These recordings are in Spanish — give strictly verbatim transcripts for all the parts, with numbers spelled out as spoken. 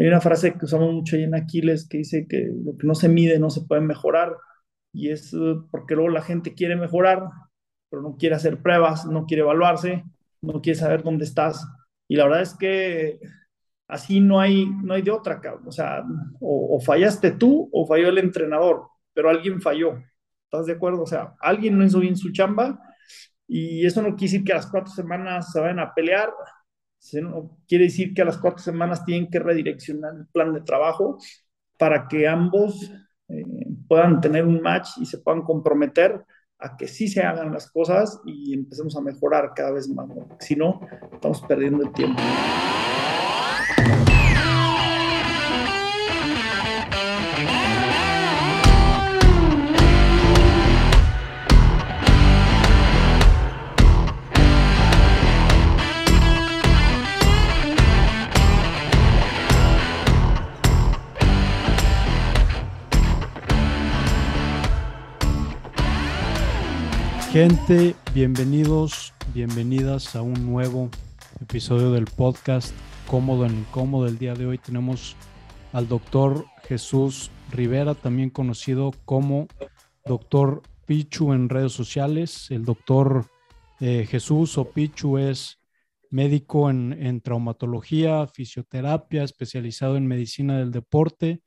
Hay una frase que usamos mucho ahí en Aquiles que dice que lo que no se mide no se puede mejorar, y es porque luego la gente quiere mejorar, pero no quiere hacer pruebas, no quiere evaluarse, no quiere saber dónde estás. Y la verdad es que así no hay, no hay de otra, cabrón. O sea, o, o fallaste tú o falló el entrenador, pero alguien falló. ¿Estás de acuerdo? O sea, alguien no hizo bien su chamba, y eso no quiere decir que a las cuatro semanas se vayan a pelear, no quiere decir que a las cuatro semanas tienen que redireccionar el plan de trabajo para que ambos eh, puedan tener un match y se puedan comprometer a que sí se hagan las cosas y empecemos a mejorar cada vez más, ¿no? Si no, estamos perdiendo el tiempo. Gente, bienvenidos, bienvenidas a un nuevo episodio del podcast Cómodo en Cómodo. El día de hoy tenemos al doctor Jesús Rivera, también conocido como doctor Pichu en redes sociales. El doctor eh, Jesús o Pichu es médico en, en traumatología, fisioterapia, especializado en medicina del deporte,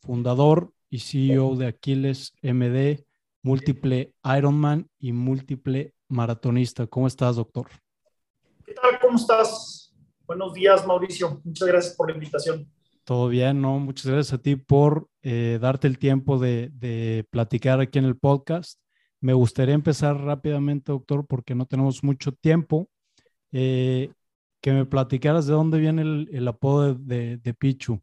fundador y C E O de Aquiles M D, múltiple Ironman y múltiple maratonista. ¿Cómo estás, doctor? ¿Qué tal? ¿Cómo estás? Buenos días, Mauricio. Muchas gracias por la invitación. Todo bien, ¿no? Muchas gracias a ti por eh, darte el tiempo de, de platicar aquí en el podcast. Me gustaría empezar rápidamente, doctor, porque no tenemos mucho tiempo. Eh, que me platicaras de dónde viene el, el apodo de, de, de Pichu.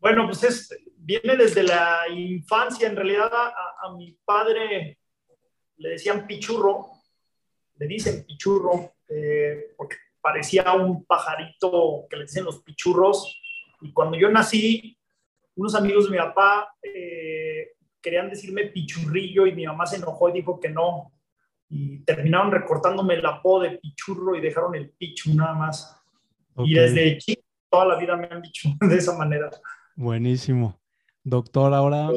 Bueno, pues es... viene desde la infancia. En realidad a, a mi padre le decían pichurro, le dicen pichurro, eh, porque parecía un pajarito que le dicen los pichurros. Y cuando yo nací, unos amigos de mi papá eh, querían decirme pichurrillo y mi mamá se enojó y dijo que no. Y terminaron recortándome el apodo de pichurro y dejaron el pichu nada más. Okay. Y desde chico toda la vida me han dicho de esa manera. Buenísimo. Doctor, ahora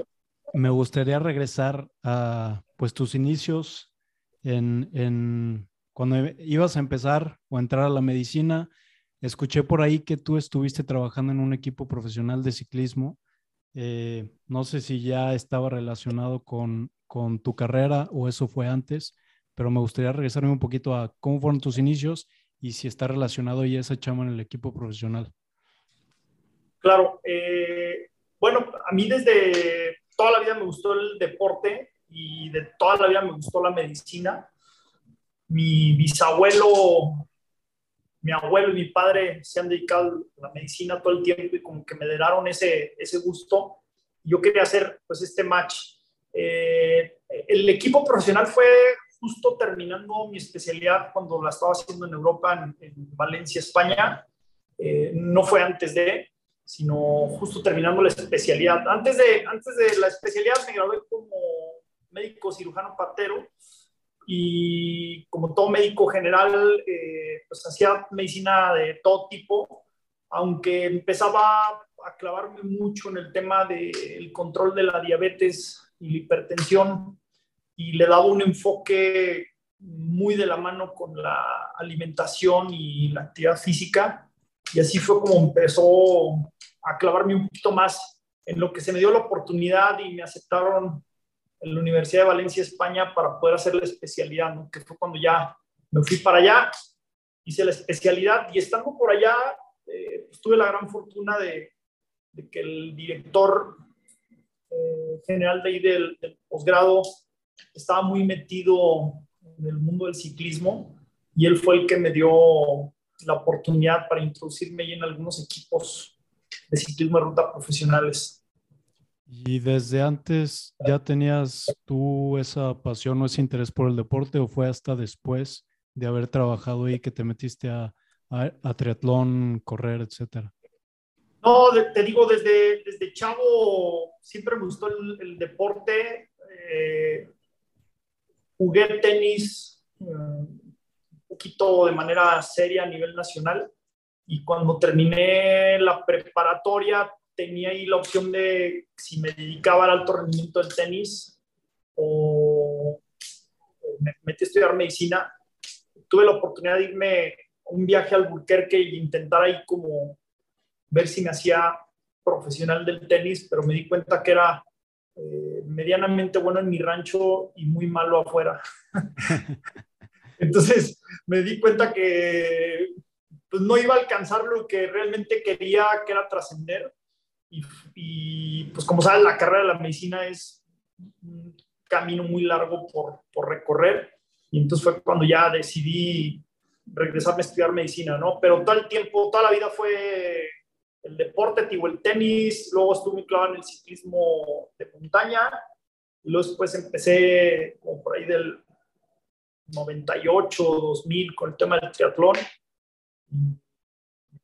me gustaría regresar a pues tus inicios en, en cuando ibas a empezar o entrar a la medicina. Escuché por ahí que tú estuviste trabajando en un equipo profesional de ciclismo. Eh, no sé si ya estaba relacionado con, con tu carrera o eso fue antes, pero me gustaría regresarme un poquito a cómo fueron tus inicios y si está relacionado ya esa chama en el equipo profesional. Claro, eh... bueno, a mí desde toda la vida me gustó el deporte y de toda la vida me gustó la medicina. Mi bisabuelo, mi abuelo y mi padre se han dedicado a la medicina todo el tiempo y como que me heredaron ese, ese gusto. Yo quería hacer pues este match. Eh, el equipo profesional fue justo terminando mi especialidad cuando la estaba haciendo en Europa, en, en Valencia, España. Eh, no fue antes de... sino justo terminando la especialidad. Antes de, antes de la especialidad me gradué como médico cirujano partero y como todo médico general, eh, pues hacía medicina de todo tipo, aunque empezaba a clavarme mucho en el tema del control de la diabetes y la hipertensión, y le daba un enfoque muy de la mano con la alimentación y la actividad física. Y así fue como empezó a clavarme un poquito más, en lo que se me dio la oportunidad y me aceptaron en la Universidad de Valencia, España, para poder hacer la especialidad, ¿no? Que fue cuando ya me fui para allá, hice la especialidad, y estando por allá eh, pues tuve la gran fortuna de, de que el director eh, general de ahí del, del posgrado estaba muy metido en el mundo del ciclismo, y él fue el que me dio la oportunidad para introducirme en algunos equipos de ciclismo de ruta profesionales. ¿Y desde antes ya tenías tú esa pasión o ese interés por el deporte, o fue hasta después de haber trabajado ahí que te metiste a, a, a triatlón, correr, etcétera? No, de, te digo, desde, desde chavo siempre me gustó el, el deporte. Eh, jugué tenis, eh, poquito de manera seria a nivel nacional, Y cuando terminé la preparatoria, tenía ahí la opción de si me dedicaba al alto rendimiento del tenis o me metí a estudiar medicina. Tuve la oportunidad de irme a un viaje al Albuquerque e intentar ahí como ver si me hacía profesional del tenis, pero me di cuenta que era eh, medianamente bueno en mi rancho y muy malo afuera. Entonces me di cuenta que pues, no iba a alcanzar lo que realmente quería, que era trascender. Y, y pues como sabes, la carrera de la medicina es un camino muy largo por, por recorrer. Y entonces fue cuando ya decidí regresarme a estudiar medicina, ¿no? Pero todo el tiempo, toda la vida fue el deporte, tipo el tenis, luego estuve muy clavado en el ciclismo de montaña, y luego después empecé como por ahí del noventa y ocho, dos mil con el tema del triatlón.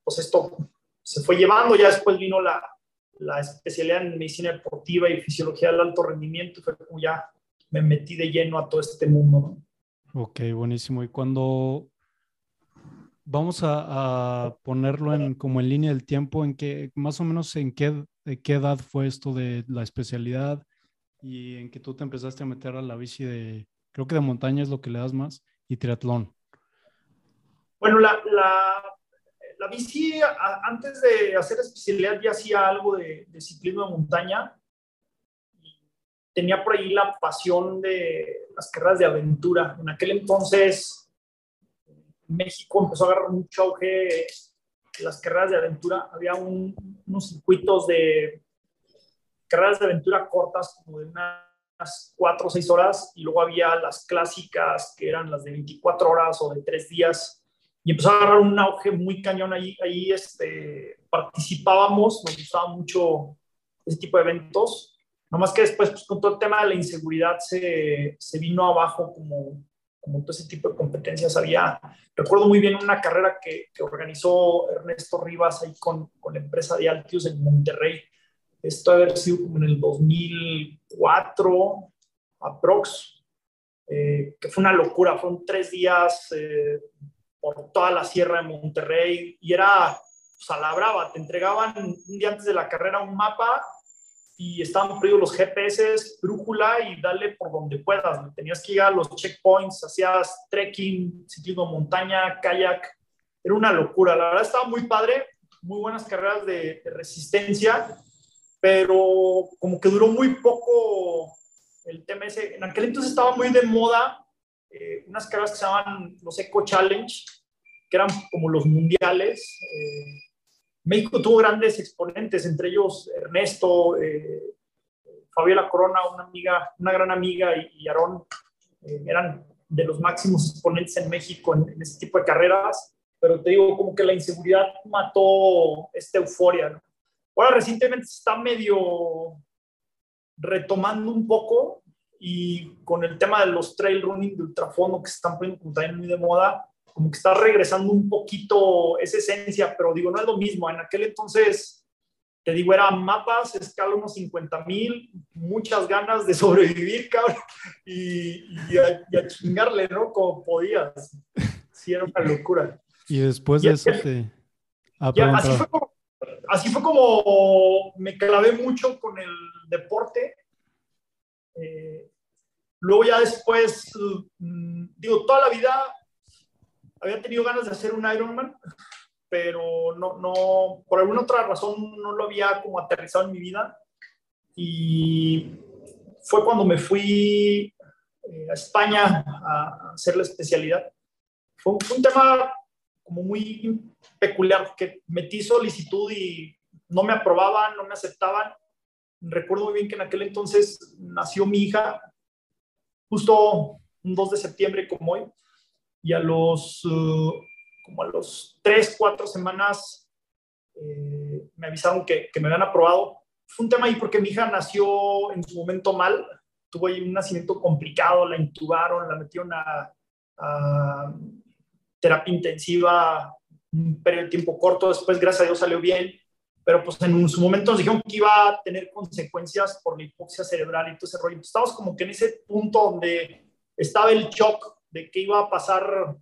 Pues esto se fue llevando, ya después vino la, la especialidad en medicina deportiva y fisiología del alto rendimiento, fue como ya me metí de lleno a todo este mundo, ¿no? Ok, buenísimo. Y cuando... Vamos a, a ponerlo en, como en línea del tiempo, en que más o menos en qué, de qué edad fue esto de la especialidad y en que tú te empezaste a meter a la bici de, creo que de montaña es lo que le das más, y triatlón. Bueno, la, la, la bici, a, antes de hacer especialidad ya hacía algo de, de ciclismo de montaña. Tenía por ahí la pasión de las carreras de aventura. En aquel entonces... México empezó a agarrar mucho auge las carreras de aventura. Había un, unos circuitos de carreras de aventura cortas, como de unas cuatro o seis horas, y luego había las clásicas, que eran las de veinticuatro horas o de tres días, y empezó a agarrar un auge muy cañón ahí. Ahí este, participábamos, nos gustaba mucho ese tipo de eventos, nomás que después pues, con todo el tema de la inseguridad se, se vino abajo como... como todo ese tipo de competencias había. Recuerdo muy bien una carrera que, que organizó Ernesto Rivas ahí con, con la empresa de Altius en Monterrey. Esto debe haber sido como en el dos mil cuatro, aprox, eh, que fue una locura. Fueron tres días eh, por toda la sierra de Monterrey y era pues, a la brava. Te entregaban un día antes de la carrera un mapa y estaban perdidos los G P S, brújula y dale por donde puedas. Tenías que ir a los checkpoints, hacías trekking, ciclismo de montaña, kayak. Era una locura. La verdad estaba muy padre, muy buenas carreras de, de resistencia, pero como que duró muy poco el tema ese. En aquel entonces estaba muy de moda eh, unas carreras que se llamaban los Eco Challenge, que eran como los mundiales. Eh, México tuvo grandes exponentes, entre ellos Ernesto, eh, Fabiola Corona, una amiga, una gran amiga, y, y Aarón, eh, eran de los máximos exponentes en México en, en este tipo de carreras, pero te digo, como que la inseguridad mató esta euforia, ¿no? Ahora recientemente se está medio retomando un poco, y con el tema de los trail running de ultrafondo que se están poniendo como también muy de moda, como que está regresando un poquito esa esencia, pero digo, no es lo mismo. En aquel entonces, te digo, era mapas, escala unos cincuenta mil, muchas ganas de sobrevivir, cabrón, y, y, a, y a chingarle, ¿no? Como podías. Sí, era una locura. Y después de y, eso te... Ah, ya, así, fue como, así fue como me clavé mucho con el deporte. Eh, luego ya después, digo, toda la vida... Había tenido ganas de hacer un Ironman, pero no, no, por alguna otra razón no lo había como aterrizado en mi vida. Y fue cuando me fui a España a hacer la especialidad. Fue, fue un tema como muy peculiar, que metí solicitud y no me aprobaban, no me aceptaban. Recuerdo muy bien que en aquel entonces nació mi hija, justo un dos de septiembre como hoy. Y a los, uh, como a los tres, cuatro semanas eh, me avisaron que, que me habían aprobado. Fue un tema ahí porque mi hija nació en su momento mal. Tuvo ahí un nacimiento complicado, la intubaron, la metieron a, a terapia intensiva un periodo de tiempo corto. Después, gracias a Dios, salió bien. Pero pues en su momento nos dijeron que iba a tener consecuencias por la hipoxia cerebral y todo ese rollo. Entonces, estábamos como que en ese punto donde estaba el shock de qué iba a pasar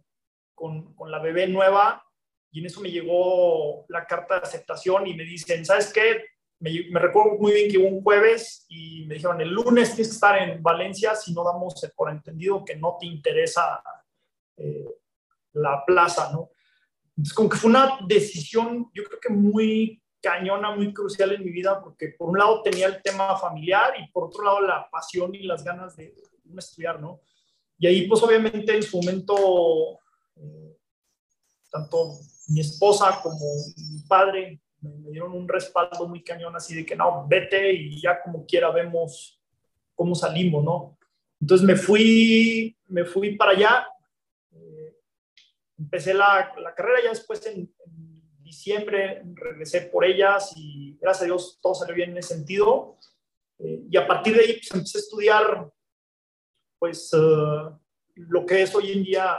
con, con la bebé nueva y en eso me llegó la carta de aceptación y me dicen, ¿sabes qué? Me recuerdo muy bien que hubo un jueves y me dijeron, el lunes tienes que estar en Valencia, si no damos por entendido que no te interesa eh, la plaza, ¿no? Entonces, como que fue una decisión, yo creo que muy cañona, muy crucial en mi vida, porque por un lado tenía el tema familiar y por otro lado la pasión y las ganas de, de estudiar, ¿no? Y ahí, pues, obviamente, en su momento, eh, tanto mi esposa como mi padre me, me dieron un respaldo muy cañón, así de que, no, vete y ya como quiera vemos cómo salimos, ¿no? Entonces, me fui, me fui para allá. Eh, empecé la, la carrera ya después en, en diciembre, regresé por ellas y, gracias a Dios, todo salió bien en ese sentido. Eh, y a partir de ahí, pues, empecé a estudiar pues uh, lo que es hoy en día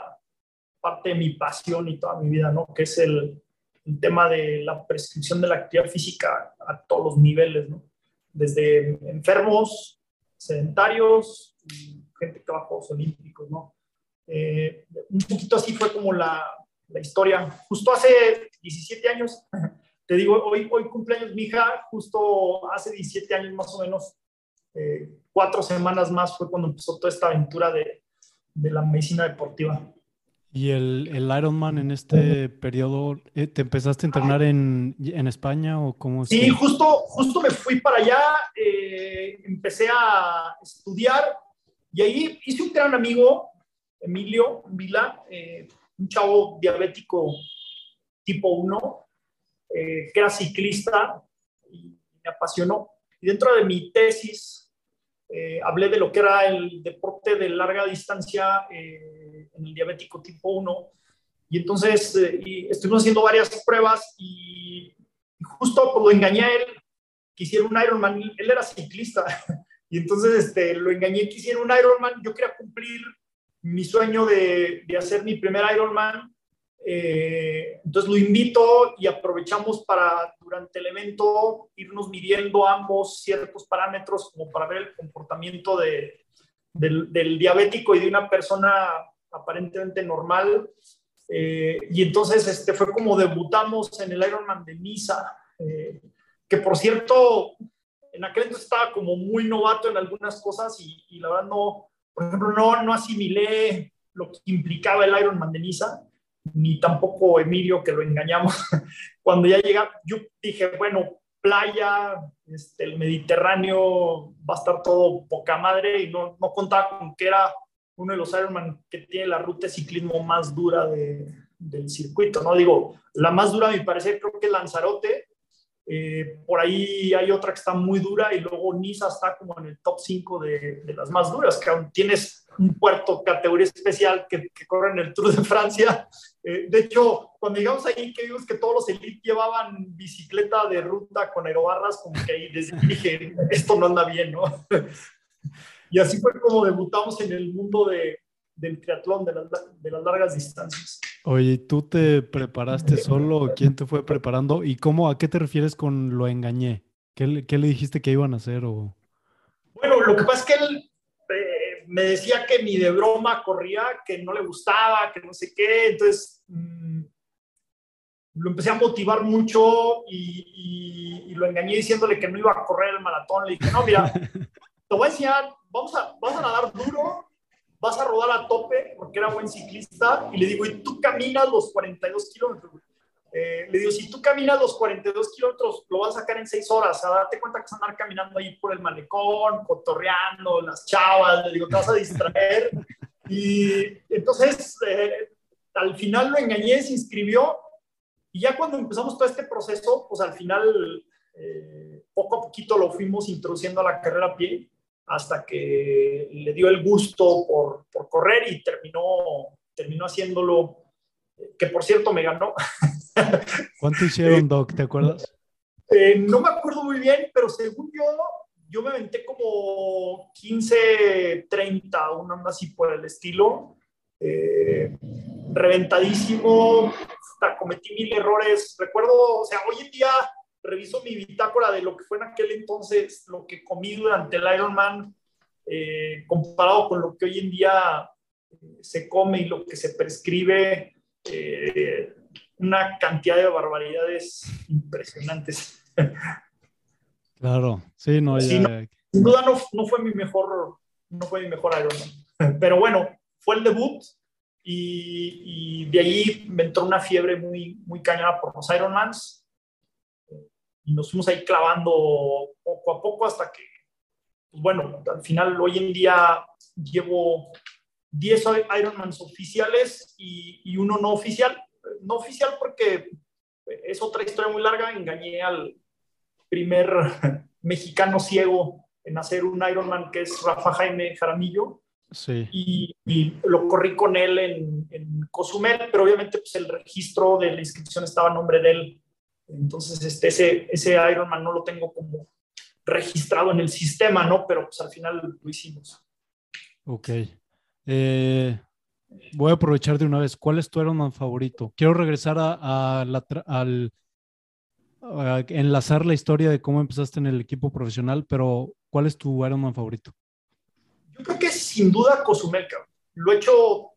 parte de mi pasión y toda mi vida, ¿no? Que es el, el tema de la prescripción de la actividad física a todos los niveles, ¿no? Desde enfermos, sedentarios, y gente que va a Juegos Olímpicos, ¿no? Eh, un poquito así fue como la, la historia. Justo hace diecisiete años, te digo, hoy, hoy cumpleaños mi hija, justo hace diecisiete años más o menos, eh, cuatro semanas más fue cuando empezó toda esta aventura de, de la medicina deportiva. ¿Y el, el Ironman en este periodo, eh, te empezaste a entrenar en, en España o cómo? Sí, que... justo, justo me fui para allá, eh, empecé a estudiar y ahí hice un gran amigo, Emilio Vila, eh, un chavo diabético tipo uno, eh, que era ciclista y me apasionó. Y dentro de mi tesis, Eh, hablé de lo que era el deporte de larga distancia eh, en el diabético tipo uno. Y entonces eh, y estuvimos haciendo varias pruebas y, y justo pues, lo engañé a él que hiciera un Ironman. Él era ciclista. Y entonces este, lo engañé que hiciera un Ironman. Yo quería cumplir mi sueño de, de hacer mi primer Ironman. Eh, entonces lo invito y aprovechamos para durante el evento irnos midiendo ambos ciertos parámetros como para ver el comportamiento de, del, del diabético y de una persona aparentemente normal. Eh, y entonces este, fue como debutamos en el Ironman de Niza, eh, que por cierto, en aquel entonces estaba como muy novato en algunas cosas y, y la verdad no, por ejemplo, no, no asimilé lo que implicaba el Ironman de Niza, ni tampoco Emilio, que lo engañamos. Cuando ya llegaba, yo dije, bueno, playa, este, el Mediterráneo, va a estar todo poca madre, y no, no contaba con que era uno de los Ironman que tiene la ruta de ciclismo más dura de, del circuito, ¿no? Digo, la más dura, a mi parecer, creo que es Lanzarote, eh, por ahí hay otra que está muy dura, y luego Niza está como en el top cinco de, de las más duras, que aún tienes un puerto categoría especial que, que corre en el Tour de Francia. Eh, de hecho, cuando llegamos ahí, que vimos que todos los elite llevaban bicicleta de ruta con aerobarras, como que ahí desde dije, esto no anda bien, ¿no? Y así fue como debutamos en el mundo de, del triatlón, de, la, de las largas distancias. Oye, ¿tú te preparaste solo? ¿Quién te fue preparando? ¿Y cómo, a qué te refieres con lo engañé? ¿Qué, qué le dijiste que iban a hacer? O... Bueno, lo que pasa es que él me decía que ni de broma corría, que no le gustaba, que no sé qué. Entonces, mmm, lo empecé a motivar mucho y, y, y lo engañé diciéndole que no iba a correr el maratón. Le dije, no, mira, te voy a enseñar, vamos a, vas a nadar duro, vas a rodar a tope, porque era buen ciclista. Y le digo, y tú caminas los cuarenta y dos kilómetros. Eh, le digo, si tú caminas los cuarenta y dos kilómetros, lo vas a sacar en seis horas. O sea, date cuenta que vas a andar caminando ahí por el malecón, cotorreando, las chavas. Le digo, te vas a distraer. Y entonces, eh, al final lo engañé, se inscribió. Y ya cuando empezamos todo este proceso, pues al final, eh, poco a poquito lo fuimos introduciendo a la carrera a pie, hasta que le dio el gusto por, por correr y terminó, terminó haciéndolo. Que por cierto me ganó. ¿Cuánto hicieron, Doc? ¿Te acuerdas? Eh, no me acuerdo muy bien, pero según yo, yo me aventé como quince, treinta, una onda así por el estilo. Eh, reventadísimo, hasta cometí mil errores. Recuerdo, o sea, hoy en día reviso mi bitácora de lo que fue en aquel entonces, lo que comí durante el Ironman, eh, comparado con lo que hoy en día se come y lo que se prescribe. Eh, una cantidad de barbaridades impresionantes. Claro, sí, no, sí, ya... no sin duda no, no fue mi mejor, no fue mi mejor Ironman, pero bueno, fue el debut y, y de ahí me entró una fiebre muy, muy cañona por los Ironmans y nos fuimos ahí clavando poco a poco hasta que, pues bueno, al final hoy en día llevo diez Ironmans oficiales y, y uno no oficial. No oficial porque es otra historia muy larga. Engañé al primer mexicano ciego en hacer un Ironman, que es Rafa Jaime Jaramillo. Sí. Y, y lo corrí con él en, en Cozumel, pero obviamente pues, el registro de la inscripción estaba a nombre de él. Entonces este, ese, ese Ironman no lo tengo como registrado en el sistema, ¿no? Pero pues al final lo hicimos. Ok. Eh... Voy a aprovechar de una vez. ¿Cuál es tu Ironman favorito? Quiero regresar a, a la, al a enlazar la historia de cómo empezaste en el equipo profesional, pero ¿cuál es tu Ironman favorito? Yo creo que sin duda Cozumel, cabrón. Lo he hecho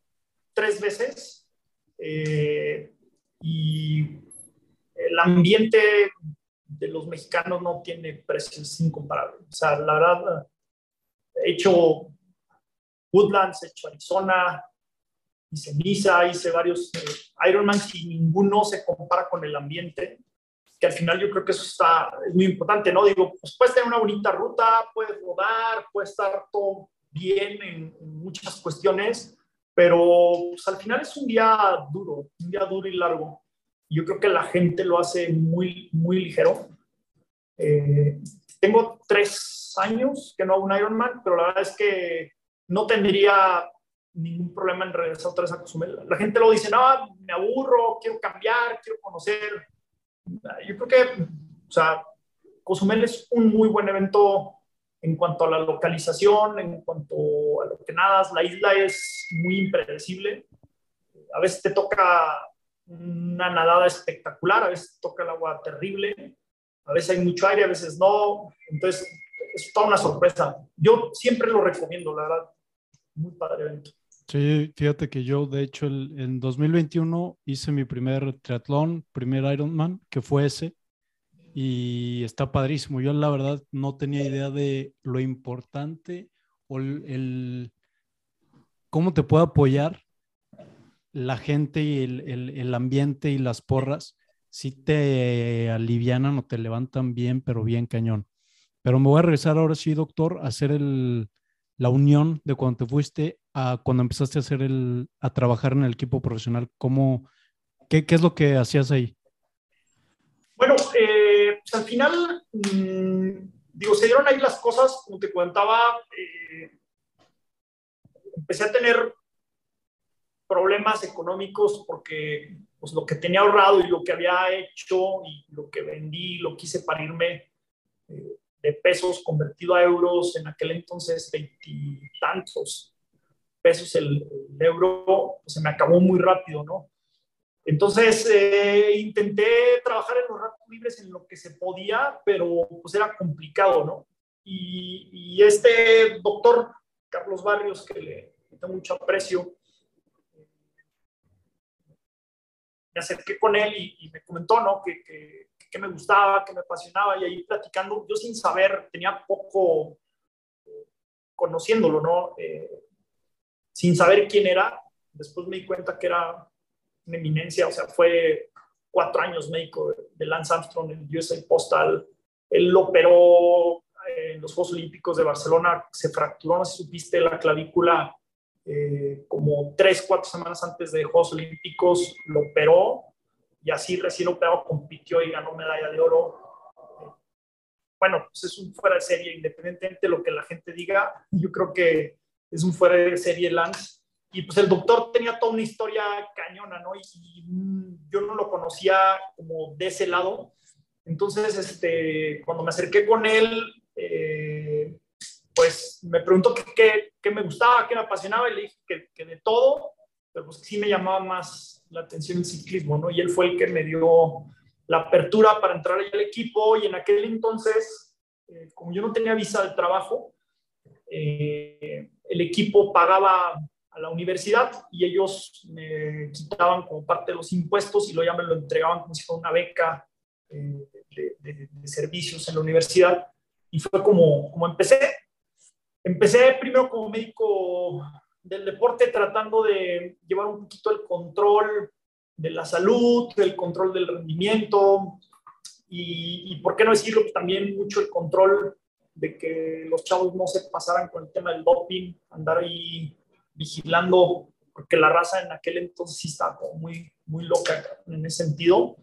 tres veces eh, y el ambiente de los mexicanos no tiene precios incomparables. O sea, la verdad, he hecho Woodlands, he hecho Arizona, hice Niza, hice varios eh, Ironman y ninguno se compara con el ambiente, que al final yo creo que eso está, es muy importante, ¿no? Digo, pues puedes tener una bonita ruta, puedes rodar, puedes estar todo bien en, en muchas cuestiones, pero pues, al final es un día duro, un día duro y largo. Yo creo que la gente lo hace muy, muy ligero. Eh, tengo tres años que no hago un Ironman, pero la verdad es que no tendría ningún problema en regresar otra vez a Cozumel. La gente lo dice, no, me aburro, quiero cambiar, quiero conocer. Yo creo que, o sea, Cozumel es un muy buen evento en cuanto a la localización, en cuanto a lo que nadas. La isla es muy impredecible. A veces te toca una nadada espectacular, a veces te toca el agua terrible, a veces hay mucho aire, a veces no. Entonces, es toda una sorpresa. Yo siempre lo recomiendo, la verdad. Muy padre evento. Sí, fíjate que yo, de hecho, el, en dos mil veintiuno hice mi primer triatlón, primer Ironman, que fue ese, y está padrísimo. Yo, la verdad, no tenía idea de lo importante o el, el cómo te puede apoyar la gente y el, el, el ambiente y las porras. Sí te alivianan o te levantan bien, pero bien cañón. Pero me voy a regresar ahora sí, doctor, a hacer el... la unión de cuando te fuiste a cuando empezaste a hacer el a trabajar en el equipo profesional. ¿Cómo, qué, qué es lo que hacías ahí? Bueno, eh, pues al final mmm, digo, se dieron ahí las cosas, como te contaba. Eh, empecé a tener problemas económicos porque pues, lo que tenía ahorrado y lo que había hecho y lo que vendí, lo que hice para irme eh, de pesos convertido a euros, en aquel entonces veintitantos pesos el, el euro, pues se me acabó muy rápido, ¿no? Entonces eh, intenté trabajar en los ratos libres en lo que se podía, pero pues era complicado, ¿no? Y, y este doctor, Carlos Barrios, que le tengo mucho aprecio, me acerqué con él y, y me comentó, ¿no? Que, que que me gustaba, que me apasionaba, y ahí platicando, yo sin saber, tenía poco eh, conociéndolo, ¿no? Eh, sin saber quién era, después me di cuenta que era una eminencia, o sea, fue cuatro años médico de Lance Armstrong, el U S A Postal, él lo operó eh, en los Juegos Olímpicos de Barcelona, se fracturó, no sé si supiste, la clavícula eh, como tres, cuatro semanas antes de Juegos Olímpicos, lo operó, y así recién operado compitió y ganó medalla de oro. Bueno, pues es un fuera de serie, independientemente de lo que la gente diga, yo creo que es un fuera de serie Lance. Y pues el doctor tenía toda una historia cañona, ¿no? Y, y yo no lo conocía como de ese lado. Entonces, este, cuando me acerqué con él, eh, pues me preguntó qué me gustaba, qué me apasionaba, y le dije que, que de todo, pero pues sí me llamaba más la atención al ciclismo, ¿no? Y él fue el que me dio la apertura para entrar al equipo, y en aquel entonces, eh, como yo no tenía visa de trabajo, eh, el equipo pagaba a la universidad y ellos me quitaban como parte de los impuestos y luego ya me lo entregaban como si fuera una beca eh, de, de, de servicios en la universidad. Y fue como, como empecé. Empecé primero como médico del deporte, tratando de llevar un poquito el control de la salud, el control del rendimiento y, y por qué no decirlo, también mucho el control de que los chavos no se pasaran con el tema del doping, andar ahí vigilando, porque la raza en aquel entonces sí estaba como muy, muy loca en ese sentido.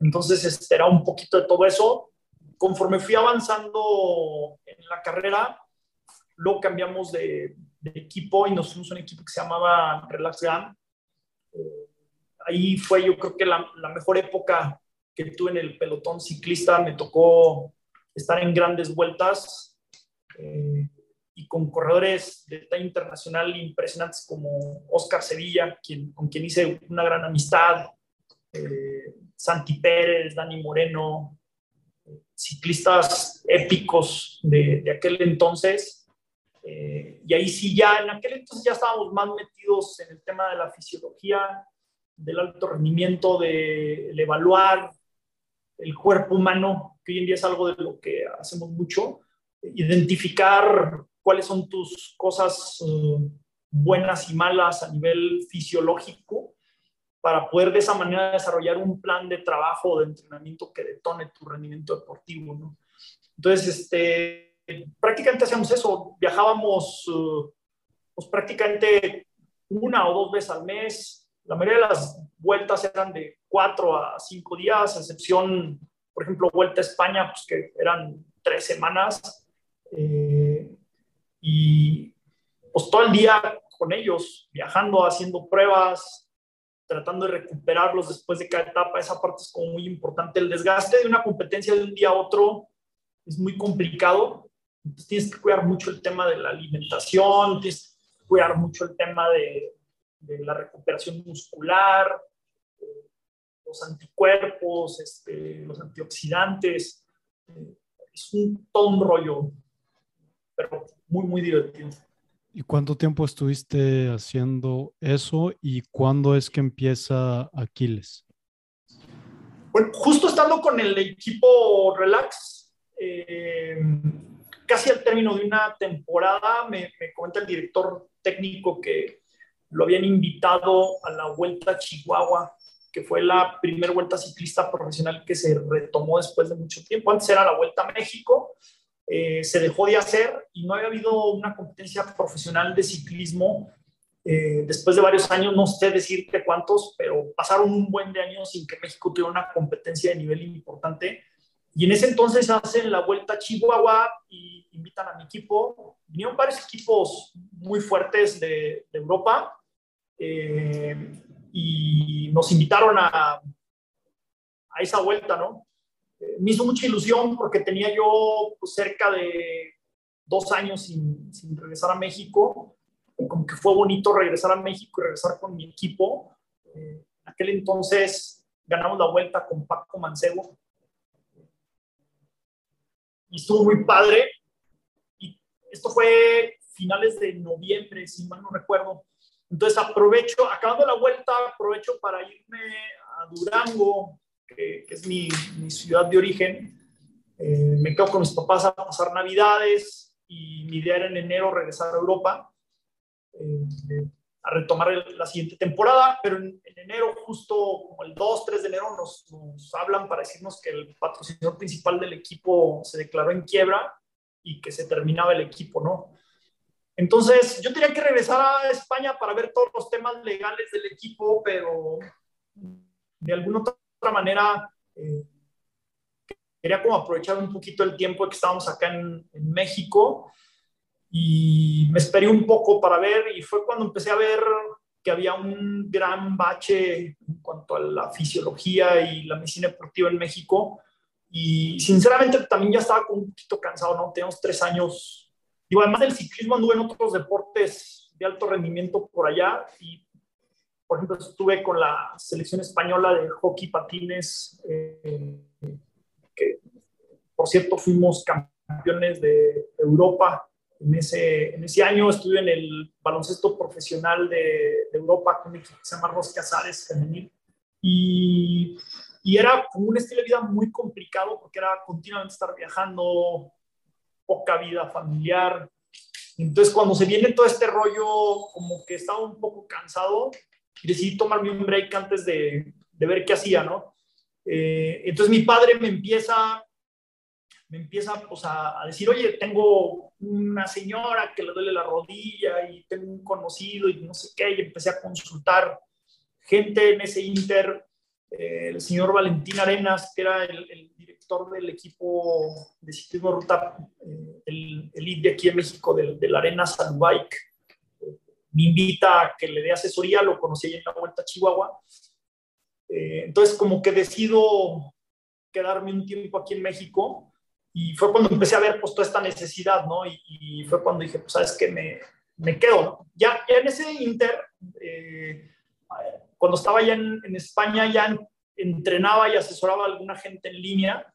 Entonces este, era un poquito de todo eso. Conforme fui avanzando en la carrera, luego cambiamos de, de equipo y nos fuimos a un equipo que se llamaba Relax Gam. Eh, ahí fue yo creo que la, la mejor época que tuve en el pelotón ciclista. Me tocó estar en grandes vueltas eh, y con corredores de talla internacional impresionantes como Oscar Sevilla, quien, con quien hice una gran amistad, eh, Santi Pérez, Dani Moreno, ciclistas épicos de, de aquel entonces. Eh, y ahí sí ya, en aquel entonces ya estábamos más metidos en el tema de la fisiología, del alto rendimiento, de el evaluar el cuerpo humano, que hoy en día es algo de lo que hacemos mucho, identificar cuáles son tus cosas eh, buenas y malas a nivel fisiológico, para poder de esa manera desarrollar un plan de trabajo, de entrenamiento que detone tu rendimiento deportivo, ¿no? Entonces, este... prácticamente hacíamos eso, viajábamos uh, pues prácticamente una o dos veces al mes. La mayoría de las vueltas eran de cuatro a cinco días, a excepción, por ejemplo, Vuelta a España, pues que eran tres semanas. Eh, y pues todo el día con ellos, viajando, haciendo pruebas, tratando de recuperarlos después de cada etapa. Esa parte es como muy importante. El desgaste de una competencia de un día a otro es muy complicado. Entonces, tienes que cuidar mucho el tema de la alimentación, tienes que cuidar mucho el tema de, de la recuperación muscular, eh, los anticuerpos, este, los antioxidantes. Eh, es un todo un rollo, pero muy, muy divertido. ¿Y cuánto tiempo estuviste haciendo eso y cuándo es que empieza Aquiles? Bueno, justo estando con el equipo Relax, eh, casi al término de una temporada, me, me comenta el director técnico que lo habían invitado a la Vuelta a Chihuahua, que fue la primera vuelta ciclista profesional que se retomó después de mucho tiempo. Antes era la Vuelta a México, eh, se dejó de hacer y no había habido una competencia profesional de ciclismo eh, después de varios años, no sé decirte cuántos, pero pasaron un buen de años sin que México tuviera una competencia de nivel importante. Y en ese entonces hacen la Vuelta a Chihuahua y invitan a mi equipo. Vinieron varios equipos muy fuertes de, de Europa eh, y nos invitaron a, a esa vuelta, ¿no? Eh, me hizo mucha ilusión porque tenía yo pues, cerca de dos años sin, sin regresar a México. Como que fue bonito regresar a México y regresar con mi equipo. Eh, en aquel entonces ganamos la vuelta con Paco Mancebo. Y estuvo muy padre. Y esto fue finales de noviembre, si mal no recuerdo. Entonces aprovecho, acabando la vuelta, aprovecho para irme a Durango, que, que es mi, mi ciudad de origen. Eh, me quedo con mis papás a pasar Navidades y mi idea era en enero regresar a Europa eh, a retomar el, la siguiente temporada. Pero en, en enero, justo como el dos, tres de enero, nos, nos hablan para decirnos que el patrocinador principal del equipo se declaró en quiebra y que se terminaba el equipo, ¿no? Entonces, yo tenía que regresar a España para ver todos los temas legales del equipo, pero de alguna otra manera eh, quería como aprovechar un poquito el tiempo que estábamos acá en, en México. Y me esperé un poco para ver, y fue cuando empecé a ver que había un gran bache en cuanto a la fisiología y la medicina deportiva en México. Y sinceramente también ya estaba un poquito cansado, ¿no? Teníamos tres años. Digo, además del ciclismo anduve en otros deportes de alto rendimiento por allá. Y, por ejemplo, estuve con la selección española de hockey patines, eh, que, por cierto, fuimos campeones de Europa En ese, en ese año estuve en el baloncesto profesional de, de Europa, con un equipo que se llama Ros Casares femenil, y, y era como un estilo de vida muy complicado porque era continuamente estar viajando, poca vida familiar. Entonces cuando se viene todo este rollo, como que estaba un poco cansado, decidí tomarme un break antes de, de ver qué hacía, ¿no? Eh, entonces mi padre me empieza... me empieza pues, a, a decir, oye, tengo una señora que le duele la rodilla y tengo un conocido y no sé qué, y empecé a consultar gente en ese inter. Eh, el señor Valentín Arenas, que era el, el director del equipo de ciclismo ruta, eh, el elite de aquí en México, del, del Arenas and Bike, eh, me invita a que le dé asesoría, lo conocí ahí en la Vuelta a Chihuahua. Eh, entonces como que decido quedarme un tiempo aquí en México. Y fue cuando empecé a ver pues, toda esta necesidad, ¿no? Y, y fue cuando dije, pues, ¿sabes qué? Me, me quedo, ¿no? Ya, ya en ese inter, eh, cuando estaba ya en, en España, ya entrenaba y asesoraba a alguna gente en línea,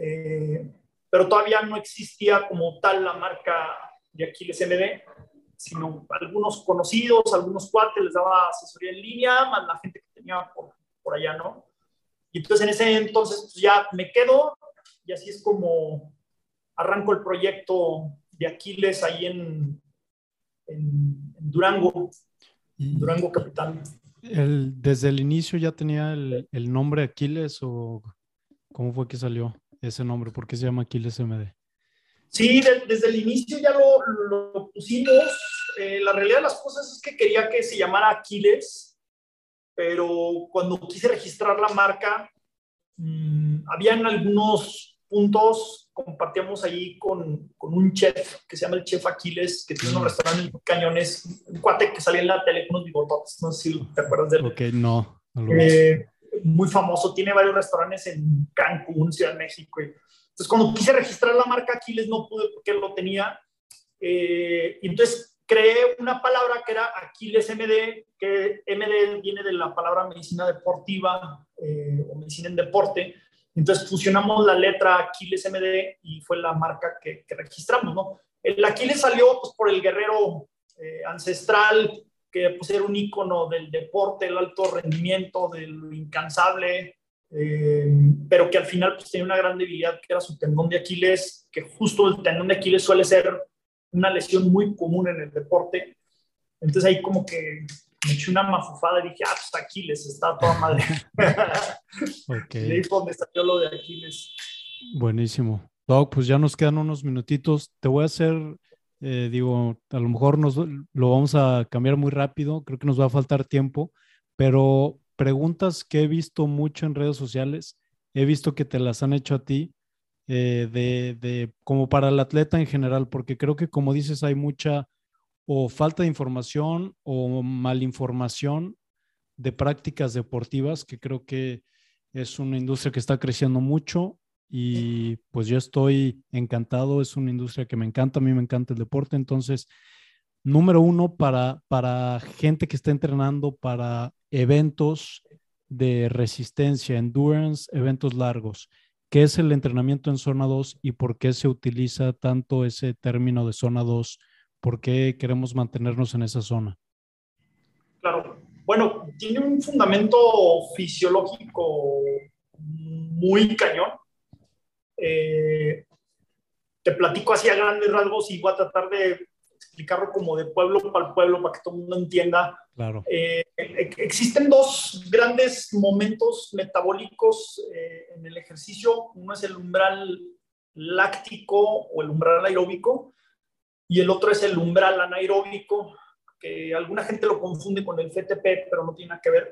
eh, pero todavía no existía como tal la marca de Aquiles M D, sino algunos conocidos, algunos cuates, les daba asesoría en línea, más la gente que tenía por, por allá, ¿no? Y entonces en ese entonces pues, ya me quedo. Y así es como arranco el proyecto de Aquiles ahí en, en, en Durango, en Durango capital. El, ¿Desde el inicio ya tenía el, el nombre Aquiles o cómo fue que salió ese nombre? ¿Por qué se llama Aquiles M D? Sí, de, desde el inicio ya lo, lo pusimos. Eh, la realidad de las cosas es que quería que se llamara Aquiles, pero cuando quise registrar la marca... Mm, habían algunos puntos, compartíamos ahí con, con un chef que se llama el chef Aquiles, que tiene mm. un restaurante en Cañones, un cuate que salía en la tele con unos bigototes, no sé si te acuerdas de él. Ok, no, no lo eh, muy famoso, tiene varios restaurantes en Cancún, Ciudad de México. Entonces cuando quise registrar la marca Aquiles no pude porque lo tenía, eh, y entonces creé una palabra que era Aquiles M D, que M D viene de la palabra medicina deportiva, eh, o medicina en deporte. Entonces fusionamos la letra Aquiles M D y fue la marca que, que registramos, ¿no? El Aquiles salió pues, por el guerrero eh, ancestral, que pues, era un ícono del deporte, el alto rendimiento, del incansable, eh, pero que al final pues, tenía una gran debilidad, que era su tendón de Aquiles, que justo el tendón de Aquiles suele ser una lesión muy común en el deporte. Entonces ahí como que me eché una mafufada y dije, ah, pues Aquiles, está toda madre. Okay. Y ahí fue donde salió lo de Aquiles. Buenísimo. Doc, pues ya nos quedan unos minutitos. Te voy a hacer, eh, digo, a lo mejor nos, lo vamos a cambiar muy rápido, creo que nos va a faltar tiempo, pero preguntas que he visto mucho en redes sociales, he visto que te las han hecho a ti, Eh, de, de como para el atleta en general, porque creo que como dices hay mucha o falta de información o malinformación de prácticas deportivas, que creo que es una industria que está creciendo mucho y pues yo estoy encantado, es una industria que me encanta, a mí me encanta el deporte. Entonces, número uno, para, para gente que está entrenando para eventos de resistencia, endurance, eventos largos, ¿qué es el entrenamiento en zona dos y por qué se utiliza tanto ese término de zona dos? ¿Por qué queremos mantenernos en esa zona? Claro. Bueno, tiene un fundamento fisiológico muy cañón. Eh, te platico así a grandes rasgos y voy a tratar de explicarlo como de pueblo para el pueblo para que todo el mundo entienda. Claro. Eh, existen dos grandes momentos metabólicos eh, en el ejercicio. Uno es el umbral láctico o el umbral aeróbico y el otro es el umbral anaeróbico, que alguna gente lo confunde con el F T P, pero no tiene nada que ver.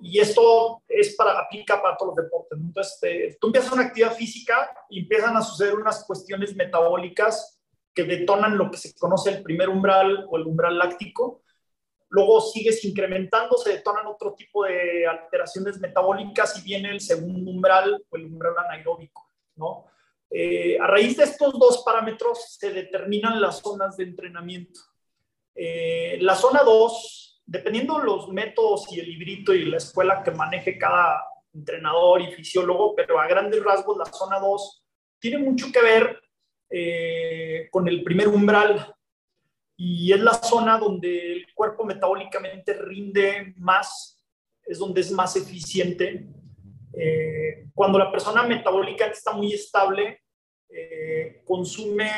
Y esto es para, aplica para todos los deportes. Entonces, eh, tú empiezas una actividad física y empiezan a suceder unas cuestiones metabólicas que detonan lo que se conoce el primer umbral o el umbral láctico. Luego sigues incrementando, se detonan otro tipo de alteraciones metabólicas y viene el segundo umbral o el umbral anaeróbico, ¿no? Eh, a raíz de estos dos parámetros se determinan las zonas de entrenamiento. Eh, la zona dos, dependiendo de los métodos y el librito y la escuela que maneje cada entrenador y fisiólogo, pero a grandes rasgos la zona dos tiene mucho que ver eh, con el primer umbral, y es la zona donde el cuerpo metabólicamente rinde más, es donde es más eficiente. Eh, cuando la persona metabólica está muy estable, eh, consume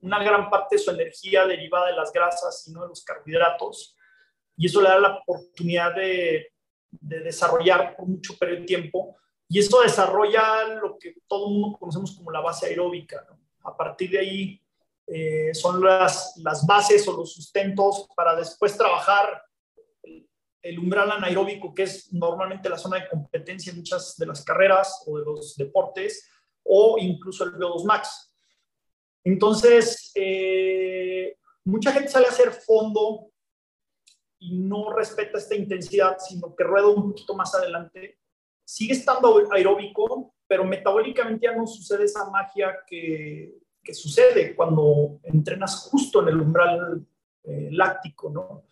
una gran parte de su energía derivada de las grasas y no de los carbohidratos, y eso le da la oportunidad de, de desarrollar por mucho periodo de tiempo, y eso desarrolla lo que todo el mundo conocemos como la base aeróbica, ¿no? A partir de ahí eh, son las, las bases o los sustentos para después trabajar el umbral anaeróbico, que es normalmente la zona de competencia en muchas de las carreras o de los deportes, o incluso el V O dos Max. Entonces, eh, mucha gente sale a hacer fondo y no respeta esta intensidad, sino que rueda un poquito más adelante. Sigue estando aeróbico, pero metabólicamente ya no sucede esa magia que, que sucede cuando entrenas justo en el umbral eh, láctico, ¿no?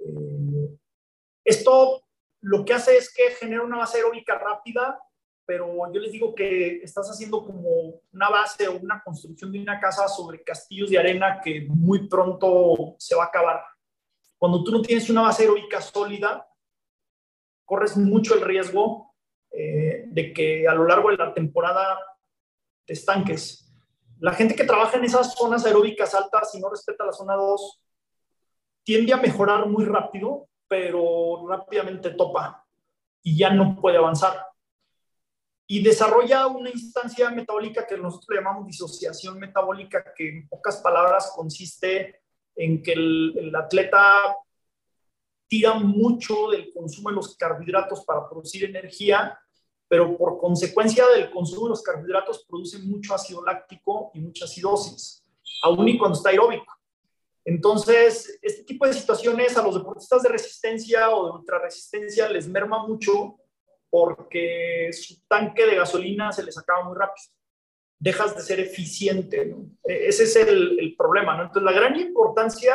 Eh, Esto lo que hace es que genera una base aeróbica rápida, pero yo les digo que estás haciendo como una base o una construcción de una casa sobre castillos de arena que muy pronto se va a acabar. Cuando tú no tienes una base aeróbica sólida, corres mucho el riesgo eh, de que a lo largo de la temporada te estanques. La gente que trabaja en esas zonas aeróbicas altas y no respeta la zona dos tiende a mejorar muy rápido, pero rápidamente topa y ya no puede avanzar. Y desarrolla una instancia metabólica que nosotros le llamamos disociación metabólica, que en pocas palabras consiste en que el, el atleta tira mucho del consumo de los carbohidratos para producir energía, pero por consecuencia del consumo de los carbohidratos produce mucho ácido láctico y mucha acidosis, aún y cuando está aeróbico. Entonces, este tipo de situaciones a los deportistas de resistencia o de ultrarresistencia les merma mucho porque su tanque de gasolina se les acaba muy rápido. Dejas de ser eficiente, ¿no? Ese es el, el problema, ¿no? Entonces, la gran importancia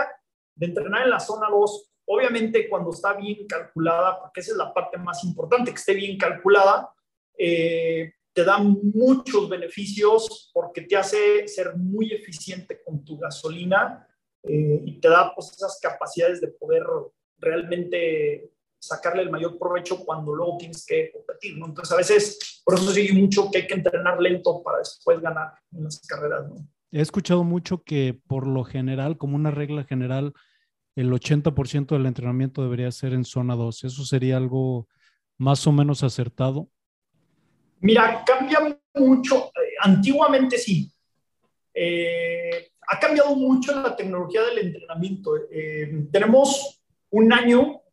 de entrenar en la zona dos, obviamente cuando está bien calculada, porque esa es la parte más importante, que esté bien calculada, eh, te da muchos beneficios porque te hace ser muy eficiente con tu gasolina. Eh, y te da pues, esas capacidades de poder realmente sacarle el mayor provecho cuando luego tienes que competir, ¿no? Entonces a veces, por eso sigue mucho que hay que entrenar lento para después ganar en las carreras, ¿no? He escuchado mucho que por lo general, como una regla general, el ochenta por ciento del entrenamiento debería ser en zona dos. ¿Eso sería algo más o menos acertado? Mira, cambia mucho. Antiguamente sí. Eh... Ha cambiado mucho la tecnología del entrenamiento. Eh, tenemos un año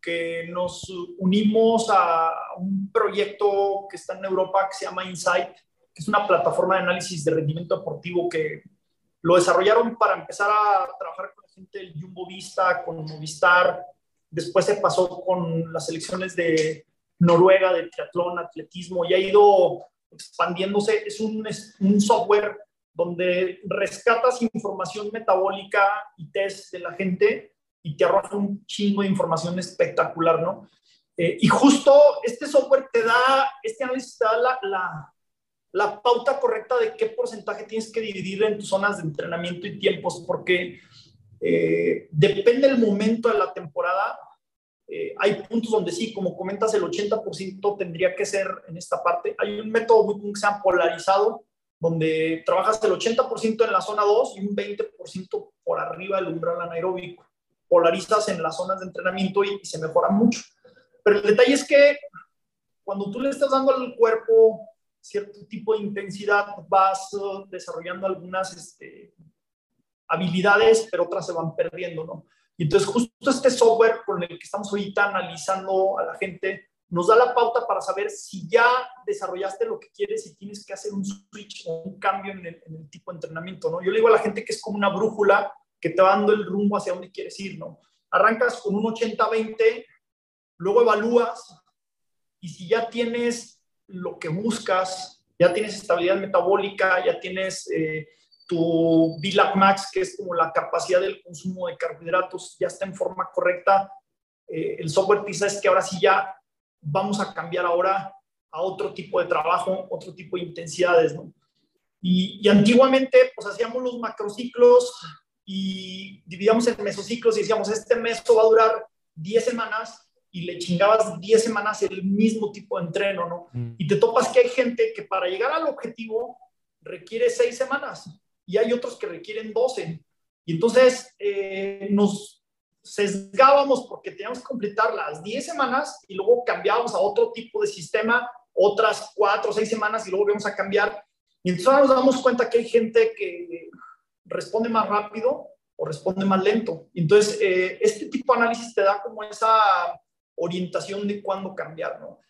que nos unimos a un proyecto que está en Europa que se llama Insight, que es una plataforma de análisis de rendimiento deportivo que lo desarrollaron para empezar a trabajar con la gente del Jumbo Vista, con Movistar. Después se pasó con las selecciones de Noruega, de triatlón, atletismo, y ha ido expandiéndose. Es un, es un software donde rescatas información metabólica y test de la gente y te arroja un chingo de información espectacular, ¿no? Eh, y justo este software te da, este análisis te da la, la, la pauta correcta de qué porcentaje tienes que dividir en tus zonas de entrenamiento y tiempos, porque eh, depende del momento de la temporada. Eh, hay puntos donde sí, como comentas, el ochenta por ciento tendría que ser en esta parte. Hay un método muy común que se llama polarizado, donde trabajas el ochenta por ciento en la zona dos y un veinte por ciento por arriba del umbral anaeróbico. Polarizas en las zonas de entrenamiento y, y se mejora mucho. Pero el detalle es que cuando tú le estás dando al cuerpo cierto tipo de intensidad, vas uh, desarrollando algunas este, habilidades, pero otras se van perdiendo, ¿no? Y entonces justo este software con el que estamos ahorita analizando a la gente nos da la pauta para saber si ya desarrollaste lo que quieres y tienes que hacer un switch o un cambio en el, en el tipo de entrenamiento, ¿no? Yo le digo a la gente que es como una brújula que te va dando el rumbo hacia dónde quieres ir, ¿no? Arrancas con un ochenta veinte, luego evalúas y si ya tienes lo que buscas, ya tienes estabilidad metabólica, ya tienes eh, tu VLat Max, que es como la capacidad del consumo de carbohidratos, ya está en forma correcta, eh, el software te dice es que ahora sí ya vamos a cambiar ahora a otro tipo de trabajo, otro tipo de intensidades, ¿no? Y, y antiguamente, pues hacíamos los macrociclos y dividíamos en mesociclos y decíamos, este meso va a durar diez semanas y le chingabas diez semanas el mismo tipo de entreno, ¿no? Mm. Y te topas que hay gente que para llegar al objetivo requiere seis semanas y hay otros que requieren doce. Y entonces eh, nos sesgábamos porque teníamos que completar las diez semanas y luego cambiábamos a otro tipo de sistema, otras cuatro o seis semanas y luego volvíamos a cambiar. Y entonces ahora nos damos cuenta que hay gente que responde más rápido o responde más lento. Entonces, eh, este tipo de análisis te da como esa orientación de cuándo cambiar, ¿no?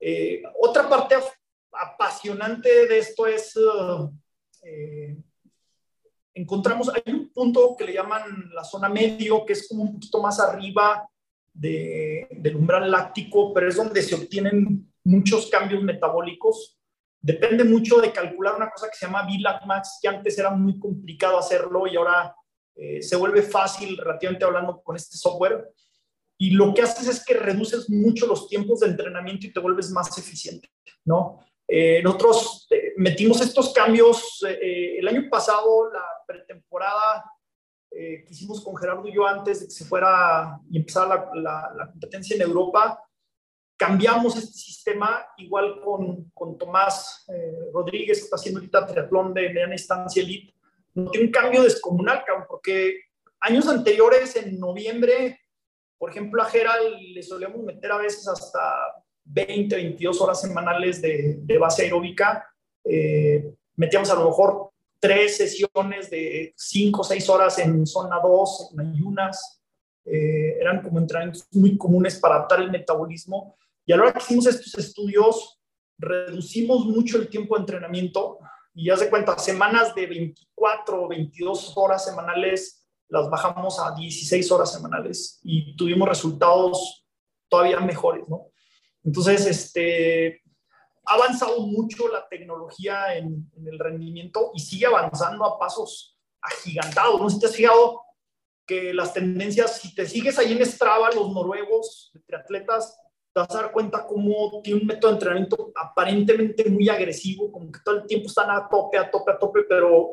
Eh, otra parte apasionante de esto es, uh, eh, encontramos, hay un punto que le llaman la zona medio, que es como un poquito más arriba de, del umbral láctico, pero es donde se obtienen muchos cambios metabólicos. Depende mucho de calcular una cosa que se llama VLat Max, que antes era muy complicado hacerlo y ahora eh, se vuelve fácil, relativamente hablando, con este software. Y lo que haces es que reduces mucho los tiempos de entrenamiento y te vuelves más eficiente, ¿no? Eh, nosotros eh, metimos estos cambios eh, el año pasado, la pretemporada eh, que hicimos con Gerardo Ulloa antes de que se fuera y empezara la, la, la competencia en Europa. Cambiamos este sistema, igual con, con Tomás eh, Rodríguez, que está haciendo ahorita triatlón de mediana distancia elite. Tiene un cambio descomunal, porque años anteriores, en noviembre, por ejemplo, a Gera le solíamos meter a veces hasta veinte, veintidós horas semanales de, de base aeróbica. Eh, metíamos a lo mejor tres sesiones de cinco o seis horas en zona dos, en ayunas. Eh, eran como entrenamientos muy comunes para adaptar el metabolismo. Y a la hora que hicimos estos estudios, reducimos mucho el tiempo de entrenamiento y ya se cuenta, semanas de veinticuatro o veintidós horas semanales las bajamos a dieciséis horas semanales y tuvimos resultados todavía mejores, ¿no? Entonces, este, ha avanzado mucho la tecnología en, en el rendimiento y sigue avanzando a pasos agigantados. No sé si te has fijado que las tendencias, si te sigues ahí en Strava, los noruegos, triatletas, te vas a dar cuenta cómo tiene un método de entrenamiento aparentemente muy agresivo, como que todo el tiempo están a tope, a tope, a tope, pero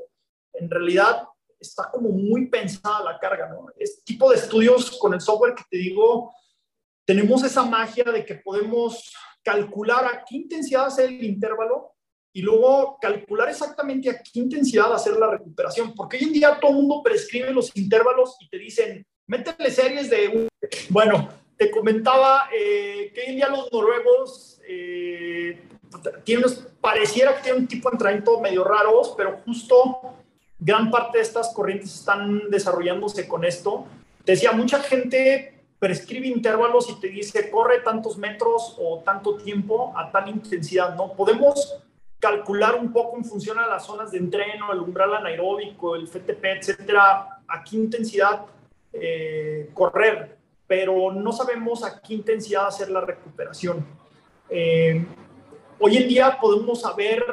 en realidad está como muy pensada la carga, ¿no? Este tipo de estudios con el software que te digo, tenemos esa magia de que podemos calcular a qué intensidad hacer el intervalo y luego calcular exactamente a qué intensidad hacer la recuperación, porque hoy en día todo el mundo prescribe los intervalos y te dicen, métele series de... Un... Bueno, te comentaba eh, que hoy en día los noruegos eh, tienen, pareciera que tienen un tipo de entrenamiento medio raros, pero justo gran parte de estas corrientes están desarrollándose con esto. Te decía, mucha gente prescribe intervalos y te dice, corre tantos metros o tanto tiempo a tal intensidad, ¿no? Podemos calcular un poco en función a las zonas de entreno, el umbral anaeróbico, el F T P, etcétera, a qué intensidad eh, correr, pero no sabemos a qué intensidad hacer la recuperación. Eh, hoy en día podemos saber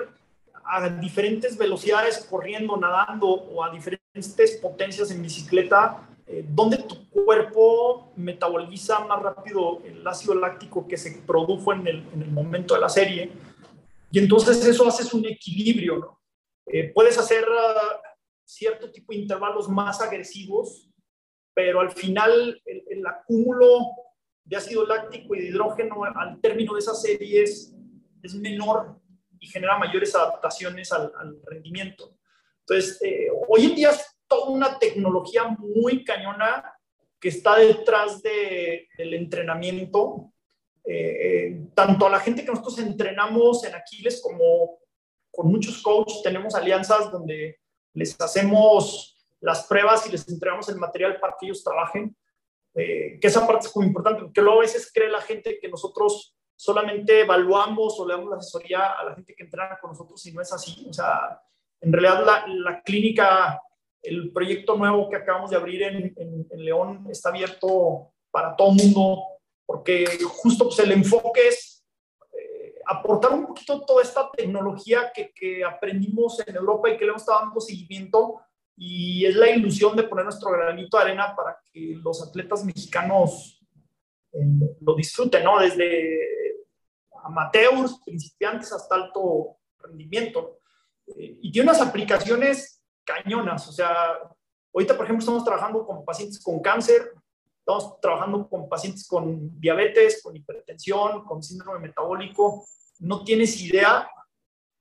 a diferentes velocidades corriendo, nadando o a diferentes potencias en bicicleta, eh, dónde tu cuerpo metaboliza más rápido el ácido láctico que se produjo en el, en el momento de la serie. Y entonces eso haces un equilibrio, ¿no? Eh, puedes hacer uh, cierto tipo de intervalos más agresivos, pero al final el, el acúmulo de ácido láctico y de hidrógeno al término de esas series es menor y genera mayores adaptaciones al, al rendimiento. Entonces, eh, hoy en día es toda una tecnología muy cañona que está detrás de, del entrenamiento. Eh, tanto a la gente que nosotros entrenamos en Aquiles como con muchos coaches tenemos alianzas donde les hacemos las pruebas y les entregamos el material para que ellos trabajen, eh, que esa parte es muy importante porque luego a veces cree la gente que nosotros solamente evaluamos o le damos la asesoría a la gente que entrena con nosotros y no es así. O sea, en realidad la, la clínica, el proyecto nuevo que acabamos de abrir en, en, en León está abierto para todo el mundo, porque justo pues, el enfoque es eh, aportar un poquito toda esta tecnología que, que aprendimos en Europa y que le hemos estado dando seguimiento, y es la ilusión de poner nuestro granito de arena para que los atletas mexicanos eh, lo disfruten, ¿no? Desde amateurs, principiantes, hasta alto rendimiento. eh, y tiene unas aplicaciones cañonas. O sea, ahorita, por ejemplo, estamos trabajando con pacientes con cáncer, estamos trabajando con pacientes con diabetes, con hipertensión, con síndrome metabólico. No tienes idea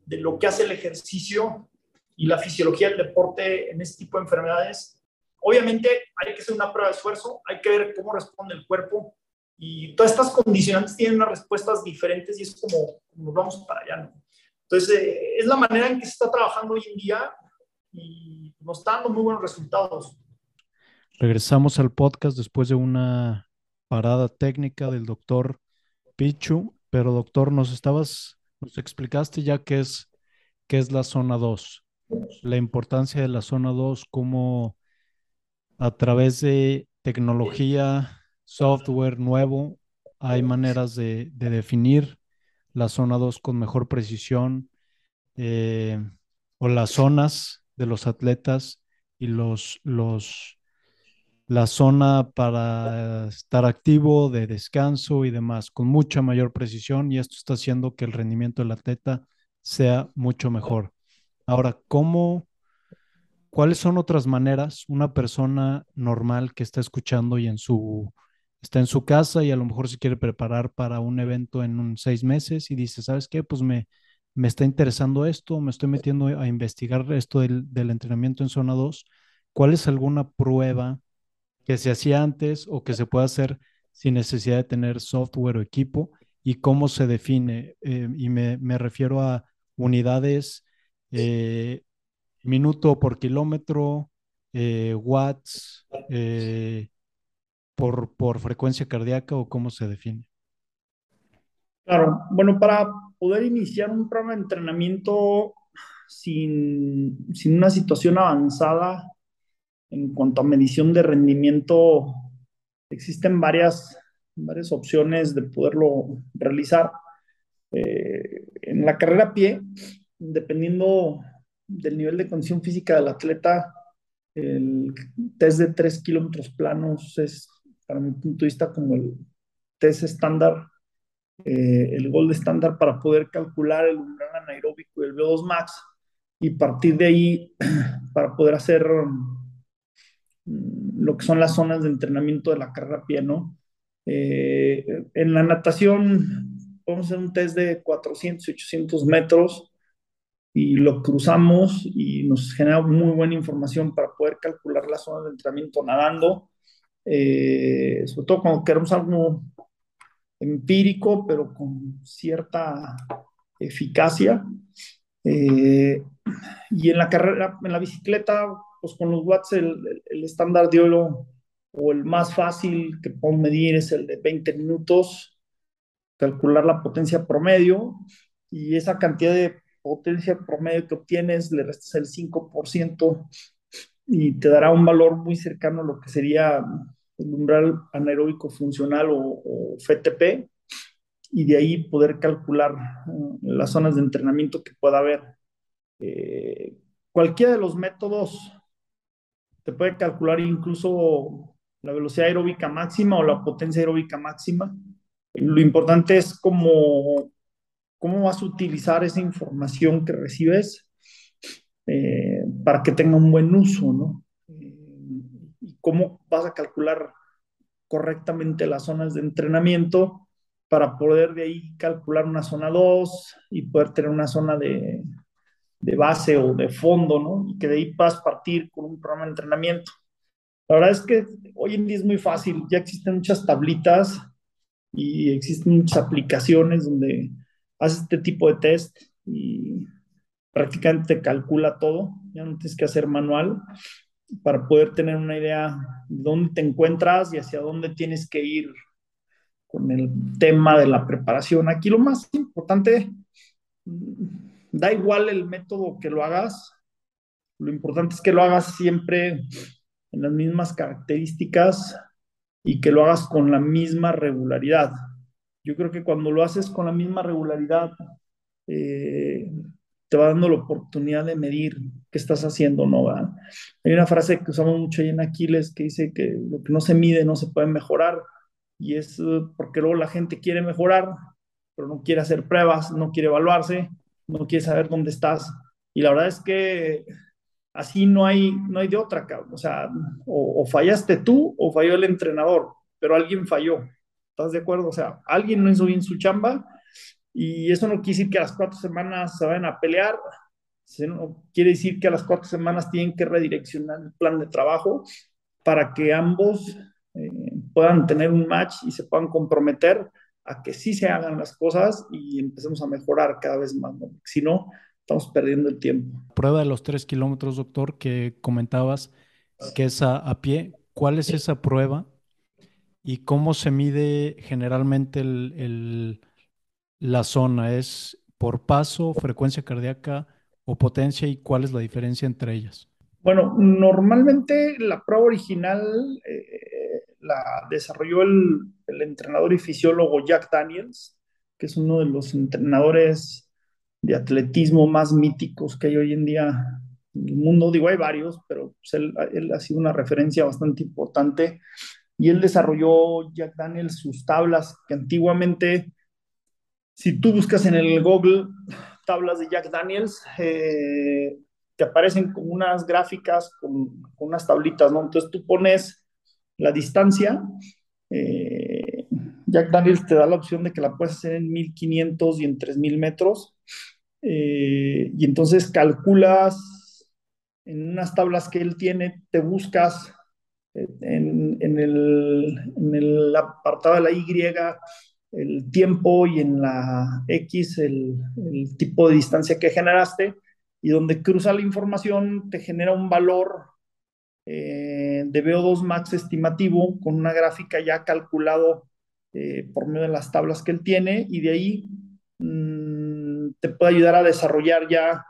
de lo que hace el ejercicio y la fisiología del deporte en este tipo de enfermedades. Obviamente hay que hacer una prueba de esfuerzo, hay que ver cómo responde el cuerpo, y todas estas condicionantes tienen unas respuestas diferentes y es como, como vamos para allá, ¿no? Entonces, eh, es la manera en que se está trabajando hoy en día y nos está dando muy buenos resultados. Regresamos al podcast después de una parada técnica del doctor Pichu, pero doctor, nos estabas, nos explicaste ya qué es, qué es la zona dos, la importancia de la zona dos, cómo a través de tecnología, software nuevo, hay maneras de, de definir la zona dos con mejor precisión, eh, o las zonas de los atletas y los, los, la zona para estar activo, de descanso y demás, con mucha mayor precisión, y esto está haciendo que el rendimiento del atleta sea mucho mejor. Ahora, ¿cómo, cuáles son otras maneras? Una persona normal que está escuchando y en su... está en su casa y a lo mejor se quiere preparar para un evento en un seis meses y dice, ¿sabes qué? Pues me, me está interesando esto, me estoy metiendo a investigar esto del, del entrenamiento en zona dos. ¿Cuál es alguna prueba que se hacía antes o que se puede hacer sin necesidad de tener software o equipo? ¿Y cómo se define? Eh, y me, me refiero a unidades, eh, minuto por kilómetro, eh, watts, eh, Por, por frecuencia cardíaca, o cómo se define. Claro, bueno, para poder iniciar un programa de entrenamiento sin, sin una situación avanzada en cuanto a medición de rendimiento, existen varias, varias opciones de poderlo realizar. Eh, en la carrera a pie, dependiendo del nivel de condición física del atleta, el test de tres kilómetros planos es, para mi punto de vista, como el test estándar, eh, el gold estándar para poder calcular el umbral anaeróbico y el V O dos Max, y partir de ahí para poder hacer mm, lo que son las zonas de entrenamiento de la carrera a pie, ¿no? Eh, en la natación podemos hacer un test de cuatrocientos y ochocientos metros y lo cruzamos y nos genera muy buena información para poder calcular las zonas de entrenamiento nadando. Eh, sobre todo cuando queremos algo empírico, pero con cierta eficacia. Eh, y en la carrera, en la bicicleta, pues con los watts, el, el estándar de oro o el más fácil que podemos medir es el de veinte minutos, calcular la potencia promedio, y esa cantidad de potencia promedio que obtienes le restas el cinco por ciento y te dará un valor muy cercano a lo que sería el umbral anaeróbico funcional o, o F T P, y de ahí poder calcular uh, las zonas de entrenamiento que pueda haber. Eh, cualquiera de los métodos te puede calcular incluso la velocidad aeróbica máxima o la potencia aeróbica máxima. Lo importante es cómo, cómo vas a utilizar esa información que recibes Eh, para que tenga un buen uso, ¿no? Y cómo vas a calcular correctamente las zonas de entrenamiento para poder de ahí calcular una zona dos y poder tener una zona de, de base o de fondo, ¿no? Y que de ahí puedas partir con un programa de entrenamiento. La verdad es que hoy en día es muy fácil, ya existen muchas tablitas y existen muchas aplicaciones donde haces este tipo de test y prácticamente calcula todo, ya no tienes que hacer manual, para poder tener una idea de dónde te encuentras y hacia dónde tienes que ir con el tema de la preparación. Aquí lo más importante, da igual el método que lo hagas, lo importante es que lo hagas siempre en las mismas características y que lo hagas con la misma regularidad. Yo creo que cuando lo haces con la misma regularidad, eh, te va dando la oportunidad de medir qué estás haciendo, ¿no? ¿Verdad? Hay una frase que usamos mucho ahí en Aquiles que dice que lo que no se mide no se puede mejorar, y es porque luego la gente quiere mejorar, pero no quiere hacer pruebas, no quiere evaluarse, no quiere saber dónde estás. y la verdad es que así no hay, no hay de otra, cabrón. O sea, o, o fallaste tú o falló el entrenador, pero alguien falló, ¿estás de acuerdo? O sea, alguien no hizo bien su chamba, y eso no quiere decir que a las cuatro semanas se vayan a pelear, no quiere decir que a las cuatro semanas tienen que redireccionar el plan de trabajo para que ambos eh, puedan tener un match y se puedan comprometer a que sí se hagan las cosas y empecemos a mejorar cada vez más, ¿no? Si no, estamos perdiendo el tiempo. Prueba de los tres kilómetros, doctor, que comentabas, que es a, a pie. ¿Cuál es esa prueba y cómo se mide generalmente el, el, la zona? ¿Es por paso, frecuencia cardíaca o potencia, y cuál es la diferencia entre ellas? Bueno, normalmente la prueba original eh, la desarrolló el, el entrenador y fisiólogo Jack Daniels, que es uno de los entrenadores de atletismo más míticos que hay hoy en día en el mundo. Digo, hay varios, pero pues él, él ha sido una referencia bastante importante, y él desarrolló, Jack Daniels, sus tablas, que antiguamente, si tú buscas en el Google tablas de Jack Daniels, eh, te aparecen como unas gráficas con, con unas tablitas, ¿no? Entonces tú pones la distancia, eh, Jack Daniels te da la opción de que la puedes hacer en mil quinientos y en tres mil metros, eh, y entonces calculas en unas tablas que él tiene, te buscas en, en, el, en el apartado de la Y el tiempo, y en la X el, el tipo de distancia que generaste, y donde cruza la información te genera un valor eh, de V O dos Max estimativo con una gráfica ya calculado eh, por medio de las tablas que él tiene, y de ahí mmm, te puede ayudar a desarrollar ya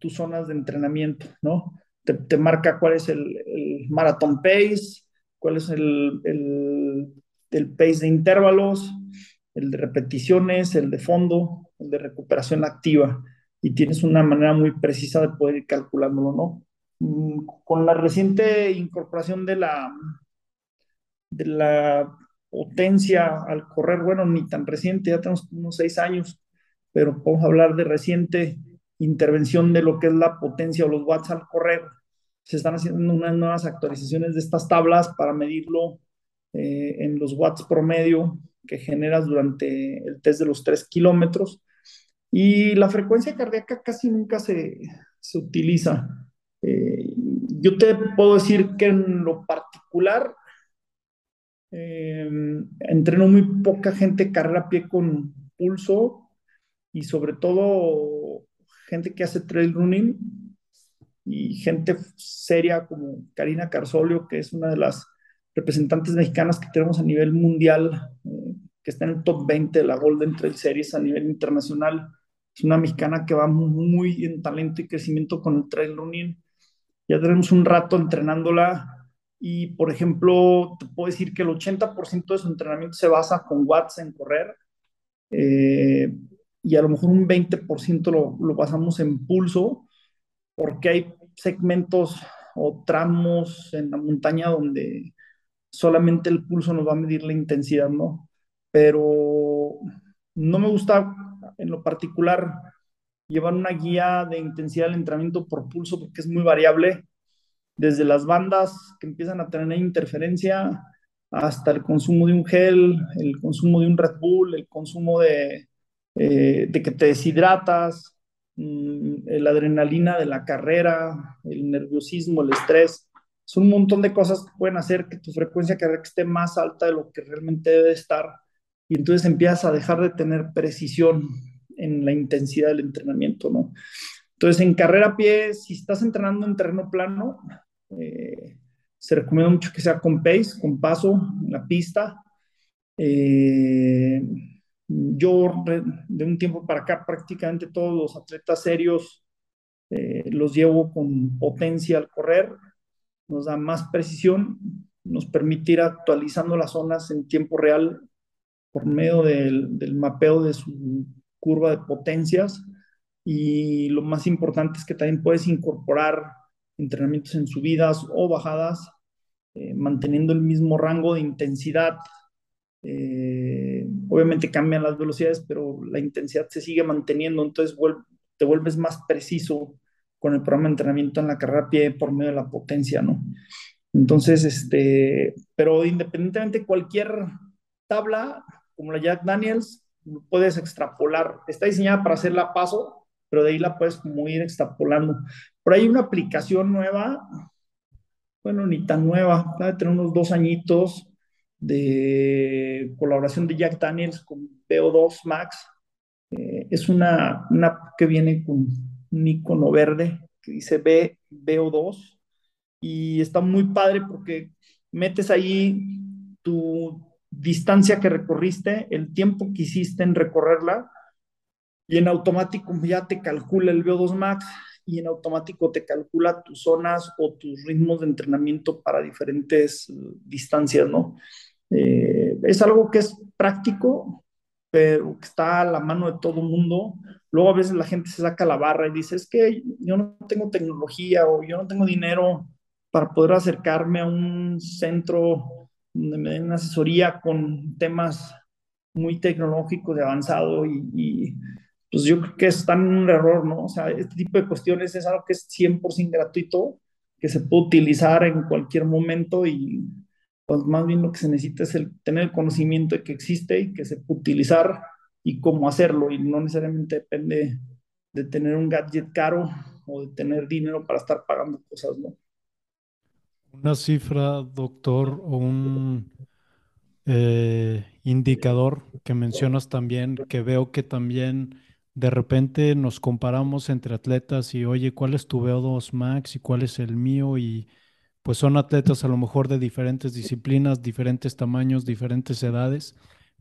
tus zonas de entrenamiento, ¿no? Te, te marca cuál es el, el marathon pace, cuál es el, el, el pace de intervalos, el de repeticiones, el de fondo, el de recuperación activa, y tienes una manera muy precisa de poder ir calculándolo, ¿no? Con la reciente incorporación de la, de la potencia al correr, bueno, ni tan reciente, ya tenemos unos seis años, pero podemos hablar de reciente intervención de lo que es la potencia o los watts al correr. Se están haciendo unas nuevas actualizaciones de estas tablas para medirlo eh, en los watts promedio que generas durante el test de los tres kilómetros, y la frecuencia cardíaca casi nunca se, se utiliza. Eh, yo te puedo decir que en lo particular eh, entreno muy poca gente carrera a pie con pulso, y sobre todo gente que hace trail running, y gente seria como Karina Carsolio, que es una de las representantes mexicanas que tenemos a nivel mundial, eh, que está en el top veinte de la Golden Trail Series a nivel internacional. Es una mexicana que va muy en talento y crecimiento con el trail running. Ya tenemos un rato entrenándola, y, por ejemplo, te puedo decir que el ochenta por ciento de su entrenamiento se basa con watts en correr, eh, y a lo mejor un veinte por ciento lo, lo basamos en pulso, porque hay segmentos o tramos en la montaña donde solamente el pulso nos va a medir la intensidad, ¿no? Pero no me gusta en lo particular llevar una guía de intensidad del entrenamiento por pulso, porque es muy variable, desde las bandas que empiezan a tener interferencia hasta el consumo de un gel, el consumo de un Red Bull, el consumo de, eh, de que te deshidratas, mmm, la adrenalina de la carrera, el nerviosismo, el estrés. Son un montón de cosas que pueden hacer que tu frecuencia cardíaca esté más alta de lo que realmente debe estar, y entonces empiezas a dejar de tener precisión en la intensidad del entrenamiento, ¿no? Entonces, en carrera a pie, si estás entrenando en terreno plano, eh, se recomienda mucho que sea con pace, con paso, en la pista. Eh, yo, de un tiempo para acá, prácticamente todos los atletas serios eh, los llevo con potencia al correr. Nos da más precisión, nos permite ir actualizando las zonas en tiempo real por medio del, del mapeo de su curva de potencias, y lo más importante es que también puedes incorporar entrenamientos en subidas o bajadas, eh, manteniendo el mismo rango de intensidad. Eh, obviamente cambian las velocidades, pero la intensidad se sigue manteniendo, entonces vuelve, te vuelves más preciso con el programa de entrenamiento en la carrera a pie por medio de la potencia, ¿no? Entonces, este, pero independientemente cualquier tabla, como la Jack Daniels, puedes extrapolar. Está diseñada para hacerla a paso, pero de ahí la puedes como ir extrapolando. Pero hay una aplicación nueva, bueno, ni tan nueva, va a tener unos dos añitos de colaboración de Jack Daniels con V O dos Max. Eh, es una, una que viene con un icono verde que dice V O dos y está muy padre porque metes ahí tu distancia que recorriste, el tiempo que hiciste en recorrerla, y en automático ya te calcula el V O dos Max y en automático te calcula tus zonas o tus ritmos de entrenamiento para diferentes uh, distancias, ¿no? Eh, es algo que es práctico, pero que está a la mano de todo el mundo. Luego a veces la gente se saca la barra y dice, es que yo no tengo tecnología o yo no tengo dinero para poder acercarme a un centro donde me den una asesoría con temas muy tecnológicos de avanzado y, y pues yo creo que están en un error, ¿no? O sea, este tipo de cuestiones es algo que es cien por ciento gratuito, que se puede utilizar en cualquier momento y pues más bien lo que se necesita es el, tener el conocimiento de que existe y que se puede utilizar y cómo hacerlo, y no necesariamente depende de tener un gadget caro o de tener dinero para estar pagando cosas, ¿no? Una cifra, doctor, o un eh, indicador que mencionas también, que veo que también de repente nos comparamos entre atletas y, oye, ¿cuál es tu V O dos Max y cuál es el mío? Y pues son atletas a lo mejor de diferentes disciplinas, diferentes tamaños, diferentes edades,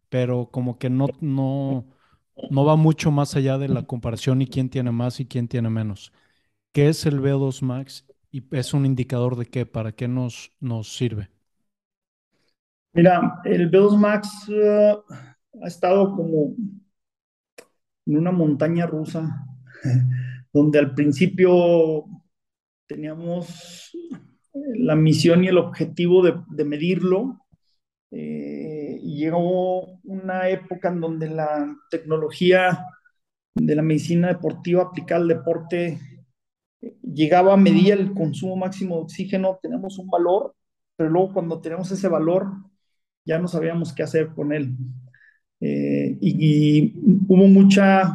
pero como que no, no, no va mucho más allá de la comparación y quién tiene más y quién tiene menos. ¿Qué es el V O dos Max? ¿Y es un indicador de qué? ¿Para qué nos, nos sirve? Mira, el V O dos Max uh, ha estado como en una montaña rusa, donde al principio teníamos la misión y el objetivo de, de medirlo. Eh, y llegó una época en donde la tecnología de la medicina deportiva aplicada al deporte llegaba, medía el consumo máximo de oxígeno, tenemos un valor, pero luego cuando tenemos ese valor ya no sabíamos qué hacer con él. Eh, y, y hubo mucha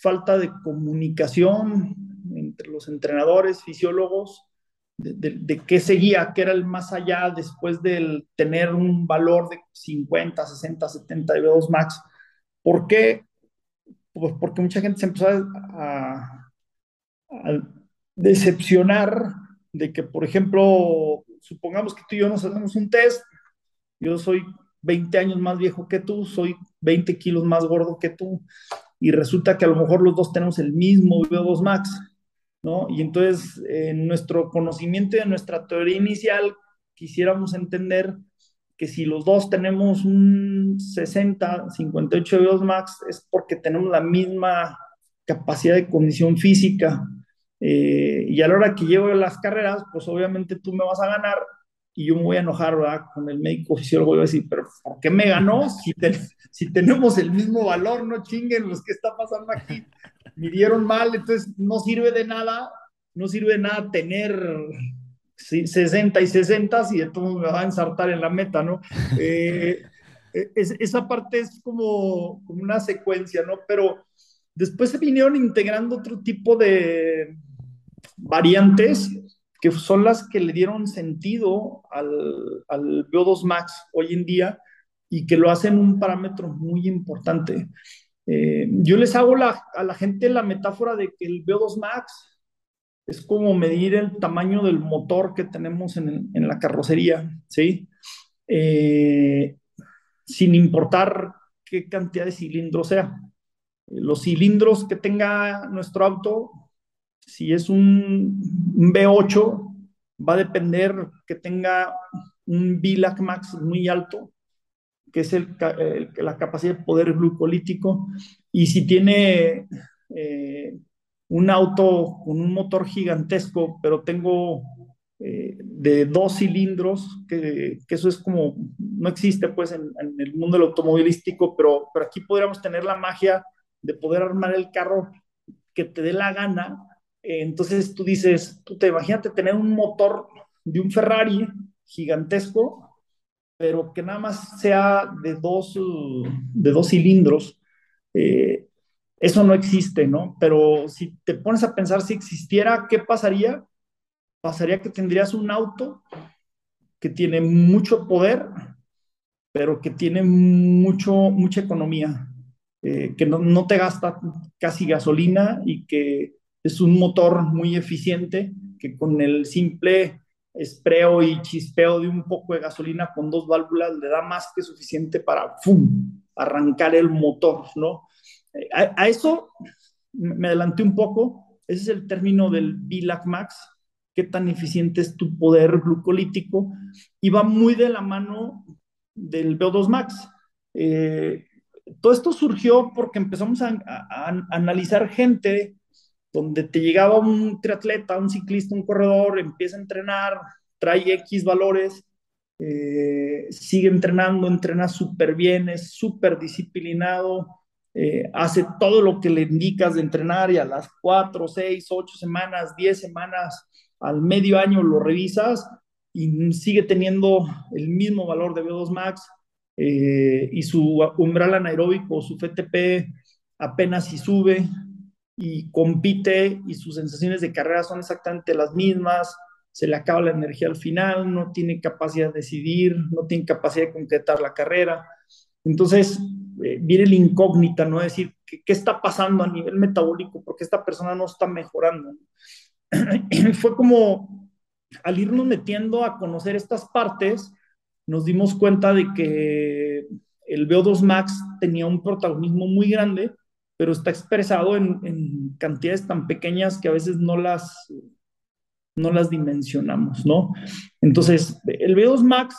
falta de comunicación entre los entrenadores, fisiólogos, de, de, de qué seguía, qué era el más allá después del tener un valor de cincuenta, sesenta, setenta de V O dos Max. ¿Por qué? Pues porque mucha gente se empezó a, a a decepcionar de que, por ejemplo, supongamos que tú y yo nos hacemos un test, yo soy veinte años más viejo que tú, soy veinte kilos más gordo que tú, y resulta que a lo mejor los dos tenemos el mismo V O dos Max, ¿no? Y entonces, en eh, nuestro conocimiento y en nuestra teoría inicial, quisiéramos entender que si los dos tenemos un sesenta, cincuenta y ocho V O dos Max, es porque tenemos la misma capacidad de condición física. Eh, y a la hora que llevo las carreras, pues obviamente tú me vas a ganar y yo me voy a enojar, ¿verdad? Con el médico fisiólogo voy a decir, pero ¿por qué me ganó? Si, te, si tenemos el mismo valor, no chinguen, los que está pasando aquí midieron mal, entonces no sirve de nada, no sirve de nada tener sesenta y sesenta si de todo me va a ensartar en la meta, ¿no? Eh, es, esa parte es como, como una secuencia, ¿no? Pero después se vinieron integrando otro tipo de variantes que son las que le dieron sentido al, al V O dos Max hoy en día y que lo hacen un parámetro muy importante. Eh, yo les hago la, a la gente la metáfora de que el V O dos Max es como medir el tamaño del motor que tenemos en, en la carrocería, ¿sí? Eh, sin importar qué cantidad de cilindros sea. Los cilindros que tenga nuestro auto, si es un V ocho, va a depender que tenga un VLat Max muy alto, que es el, el, la capacidad de poder glucolítico. Y si tiene eh, un auto con un motor gigantesco, pero tengo eh, de dos cilindros, que, que eso es como, no existe pues en, en el mundo del automovilístico, pero, pero aquí podríamos tener la magia de poder armar el carro que te dé la gana. Eh, entonces tú dices, tú te imagínate tener un motor de un Ferrari gigantesco, pero que nada más sea de dos, de dos cilindros. Eh, eso no existe, ¿no? Pero si te pones a pensar, si existiera, ¿qué pasaría? Pasaría que tendrías un auto que tiene mucho poder, pero que tiene mucho, mucha economía, eh, que no, no te gasta casi gasolina y que es un motor muy eficiente, que con el simple espreo y chispeo de un poco de gasolina con dos válvulas le da más que suficiente para ¡fum!, arrancar el motor, ¿no? A, a eso me adelanté un poco. Ese es el término del VLat Max, qué tan eficiente es tu poder glucolítico, y va muy de la mano del V O dos Max. Eh, todo esto surgió porque empezamos a, a, a analizar gente donde te llegaba un triatleta, un ciclista, un corredor, empieza a entrenar, trae X valores, eh, sigue entrenando, entrena súper bien, es súper disciplinado, eh, hace todo lo que le indicas de entrenar, y a las cuatro, seis, ocho semanas, diez semanas, al medio año lo revisas y sigue teniendo el mismo valor de V O dos Max, eh, y su umbral anaeróbico, su F T P, apenas si sube, y compite, y sus sensaciones de carrera son exactamente las mismas, se le acaba la energía al final, no tiene capacidad de decidir, no tiene capacidad de concretar la carrera. Entonces eh, viene la incógnita, ¿no? Es decir, ¿qué, qué está pasando a nivel metabólico? ¿Por qué esta persona no está mejorando? Fue como, al irnos metiendo a conocer estas partes, nos dimos cuenta de que el V O dos Max tenía un protagonismo muy grande, pero está expresado en, en cantidades tan pequeñas que a veces no las, no las dimensionamos, ¿no? Entonces, el V O dos Max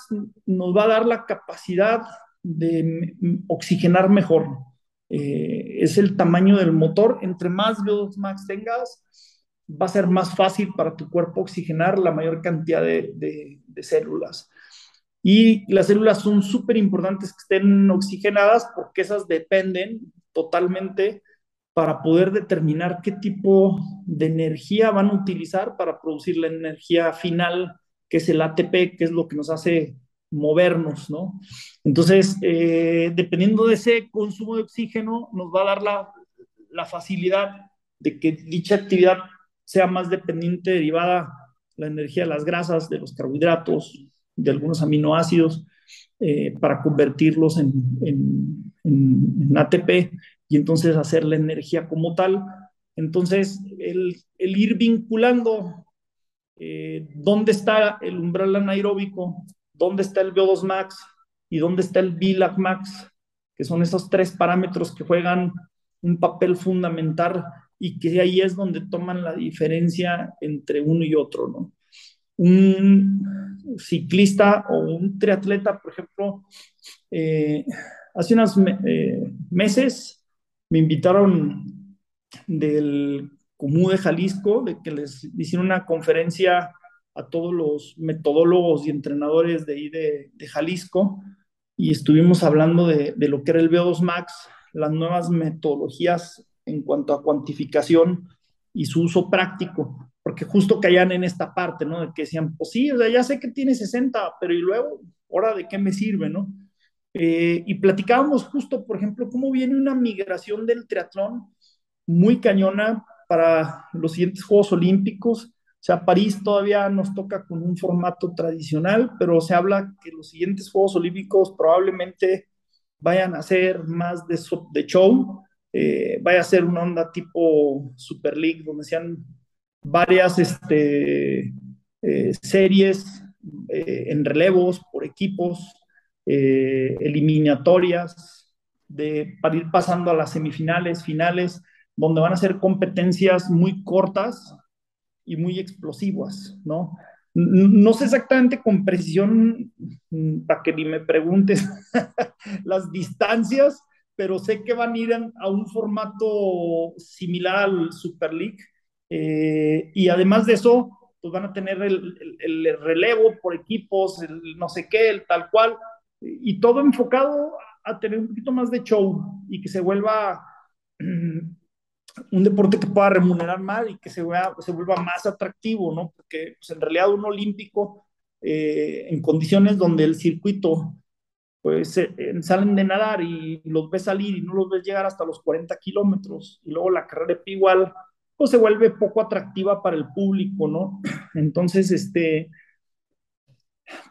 nos va a dar la capacidad de oxigenar mejor. Eh, es el tamaño del motor. Entre más V O dos Max tengas, va a ser más fácil para tu cuerpo oxigenar la mayor cantidad de, de, de células. Y las células son súper importantes que estén oxigenadas, porque esas dependen totalmente para poder determinar qué tipo de energía van a utilizar para producir la energía final, que es el A T P, que es lo que nos hace movernos, ¿no? Entonces, eh, dependiendo de ese consumo de oxígeno, nos va a dar la, la facilidad de que dicha actividad sea más dependiente, derivada la energía de las grasas, de los carbohidratos, de algunos aminoácidos, eh, para convertirlos en, en, en, en A T P, y entonces hacer la energía como tal. Entonces, el, el ir vinculando eh, dónde está el umbral anaeróbico, dónde está el V O dos Max y dónde está el VLat Max, que son esos tres parámetros que juegan un papel fundamental, y que ahí es donde toman la diferencia entre uno y otro, ¿no? Un ciclista o un triatleta, por ejemplo, eh, hace unos me eh, meses me invitaron del Comú de Jalisco, de que les hicieron una conferencia a todos los metodólogos y entrenadores de ahí de, de Jalisco, y estuvimos hablando de, de lo que era el V O dos Max, las nuevas metodologías en cuanto a cuantificación y su uso práctico, porque justo caían en esta parte, ¿no? De que decían, pues sí, o sea, ya sé que tiene sesenta, pero ¿y luego? ¿Ahora de qué me sirve, no? Eh, y platicábamos justo, por ejemplo, cómo viene una migración del triatlón muy cañona para los siguientes Juegos Olímpicos. O sea, París todavía nos toca con un formato tradicional, pero se habla que los siguientes Juegos Olímpicos probablemente vayan a ser más de, so de show. Eh, vaya a ser una onda tipo Super League, donde sean varias este, eh, series eh, en relevos, por equipos, eh, eliminatorias, de, para ir pasando a las semifinales, finales, donde van a ser competencias muy cortas y muy explosivas, ¿no? No sé exactamente con precisión, para que ni me preguntes las distancias, pero sé que van a ir a un formato similar al Super League, eh, y además de eso, pues van a tener el, el, el relevo por equipos, el no sé qué, el tal cual, y todo enfocado a tener un poquito más de show, y que se vuelva un deporte que pueda remunerar más y que se, vea, se vuelva más atractivo, ¿no? Porque pues, en realidad un olímpico, eh, en condiciones donde el circuito, pues eh, salen de nadar y los ves salir y no los ves llegar hasta los cuarenta kilómetros, y luego la carrera de pie igual, pues se vuelve poco atractiva para el público, ¿no? Entonces, este...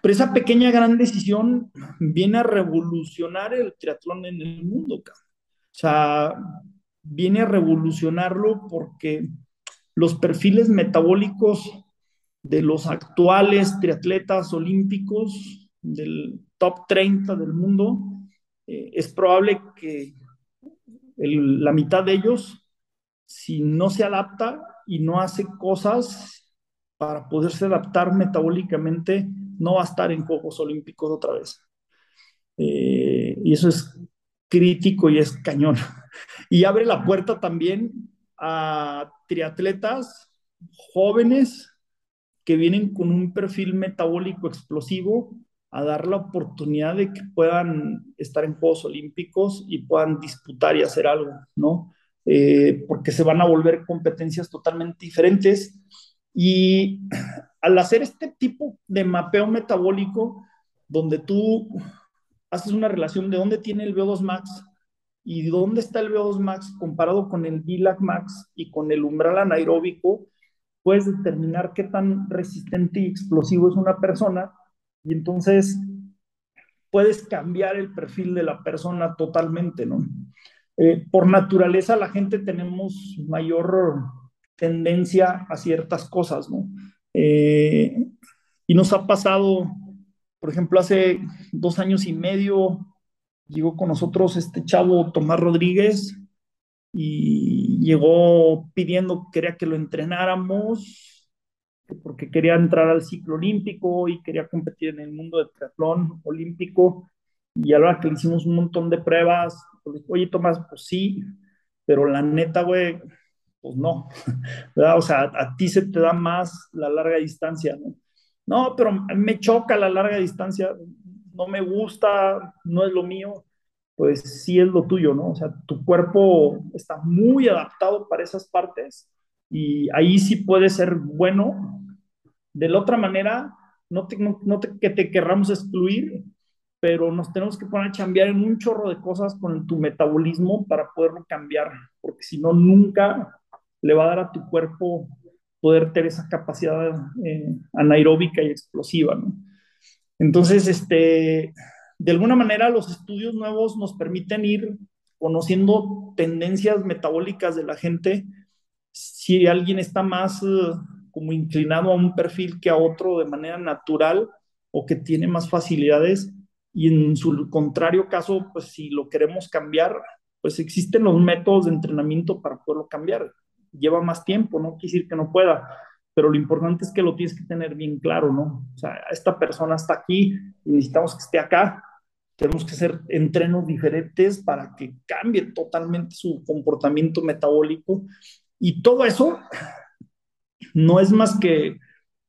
pero esa pequeña gran decisión viene a revolucionar el triatlón en el mundo, cabrón. O sea, viene a revolucionarlo porque los perfiles metabólicos de los actuales triatletas olímpicos del top treinta del mundo, eh, es probable que el, la mitad de ellos, si no se adapta y no hace cosas para poderse adaptar metabólicamente, no va a estar en Juegos Olímpicos otra vez. Eh, y eso es crítico y es cañón. Y abre la puerta también a triatletas jóvenes que vienen con un perfil metabólico explosivo a dar la oportunidad de que puedan estar en Juegos Olímpicos y puedan disputar y hacer algo, ¿no? Eh, porque se van a volver competencias totalmente diferentes. Y al hacer este tipo de mapeo metabólico, donde tú haces una relación de dónde tiene el V O dos Max y dónde está el V O dos Max comparado con el VLat Max y con el umbral anaeróbico, puedes determinar qué tan resistente y explosivo es una persona, y entonces puedes cambiar el perfil de la persona totalmente, ¿no? Eh, por naturaleza la gente tenemos mayor tendencia a ciertas cosas, ¿no? Eh, y nos ha pasado, por ejemplo, hace dos años y medio llegó con nosotros este chavo Tomás Rodríguez y llegó pidiendo que quería que lo entrenáramos porque quería entrar al ciclo olímpico y quería competir en el mundo del triatlón olímpico, y a la hora que le hicimos un montón de pruebas, pues, oye Tomás, pues sí, pero la neta, güey, pues no, ¿verdad? O sea, a ti se te da más la larga distancia, ¿no? No, pero me choca la larga distancia, no me gusta, no es lo mío. Pues sí es lo tuyo, ¿no? O sea, tu cuerpo está muy adaptado para esas partes y ahí sí puede ser bueno. De la otra manera, no te, no, no te, que te querramos excluir, pero nos tenemos que poner a chambear en un chorro de cosas con tu metabolismo para poderlo cambiar, porque si no, nunca le va a dar a tu cuerpo poder tener esa capacidad eh, anaeróbica y explosiva, ¿no? Entonces, este, de alguna manera, los estudios nuevos nos permiten ir conociendo tendencias metabólicas de la gente. Si alguien está más eh, como inclinado a un perfil que a otro de manera natural, o que tiene más facilidades, y en su contrario caso, pues si lo queremos cambiar, pues existen los métodos de entrenamiento para poderlo cambiar. Lleva más tiempo, no quiere decir que no pueda, pero lo importante es que lo tienes que tener bien claro, ¿no? O sea, esta persona está aquí y necesitamos que esté acá. Tenemos que hacer entrenos diferentes para que cambie totalmente su comportamiento metabólico. Y todo eso no es más que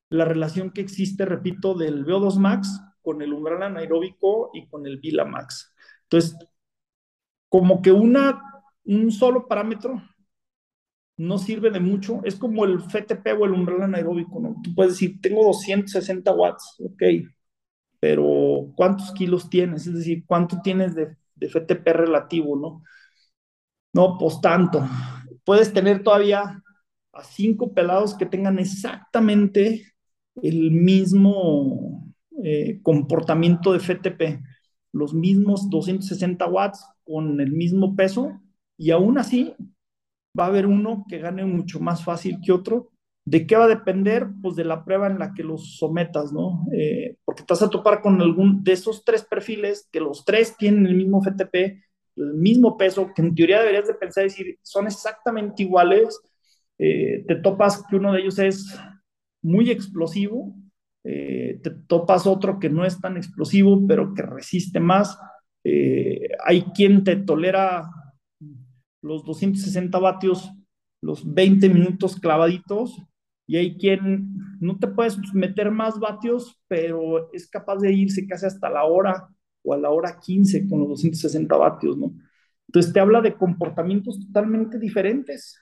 la relación que existe, repito, del V O dos Max con el umbral anaeróbico y con el VLA Max. Entonces, como que una, un solo parámetro no sirve de mucho. Es como el F T P o el umbral anaeróbico, ¿no? Tú puedes decir, tengo doscientos sesenta watts, ok, pero ¿cuántos kilos tienes? Es decir, ¿cuánto tienes de, de F T P relativo, no? No, pues tanto. Puedes tener todavía a cinco pelados que tengan exactamente el mismo eh, comportamiento de F T P, los mismos doscientos sesenta watts con el mismo peso, y aún así va a haber uno que gane mucho más fácil que otro. ¿De qué va a depender? Pues de la prueba en la que los sometas, ¿no? Eh, porque te vas a topar con algún de esos tres perfiles, que los tres tienen el mismo F T P, el mismo peso, que en teoría deberías de pensar y decir, son exactamente iguales. Eh, te topas que uno de ellos es muy explosivo, eh, te topas otro que no es tan explosivo, pero que resiste más. Eh, hay quien te tolera los doscientos sesenta vatios, los veinte minutos clavaditos, y hay quien no te puedes meter más vatios, pero es capaz de irse casi hasta la hora o a la hora quince con los doscientos sesenta vatios, ¿no? Entonces te habla de comportamientos totalmente diferentes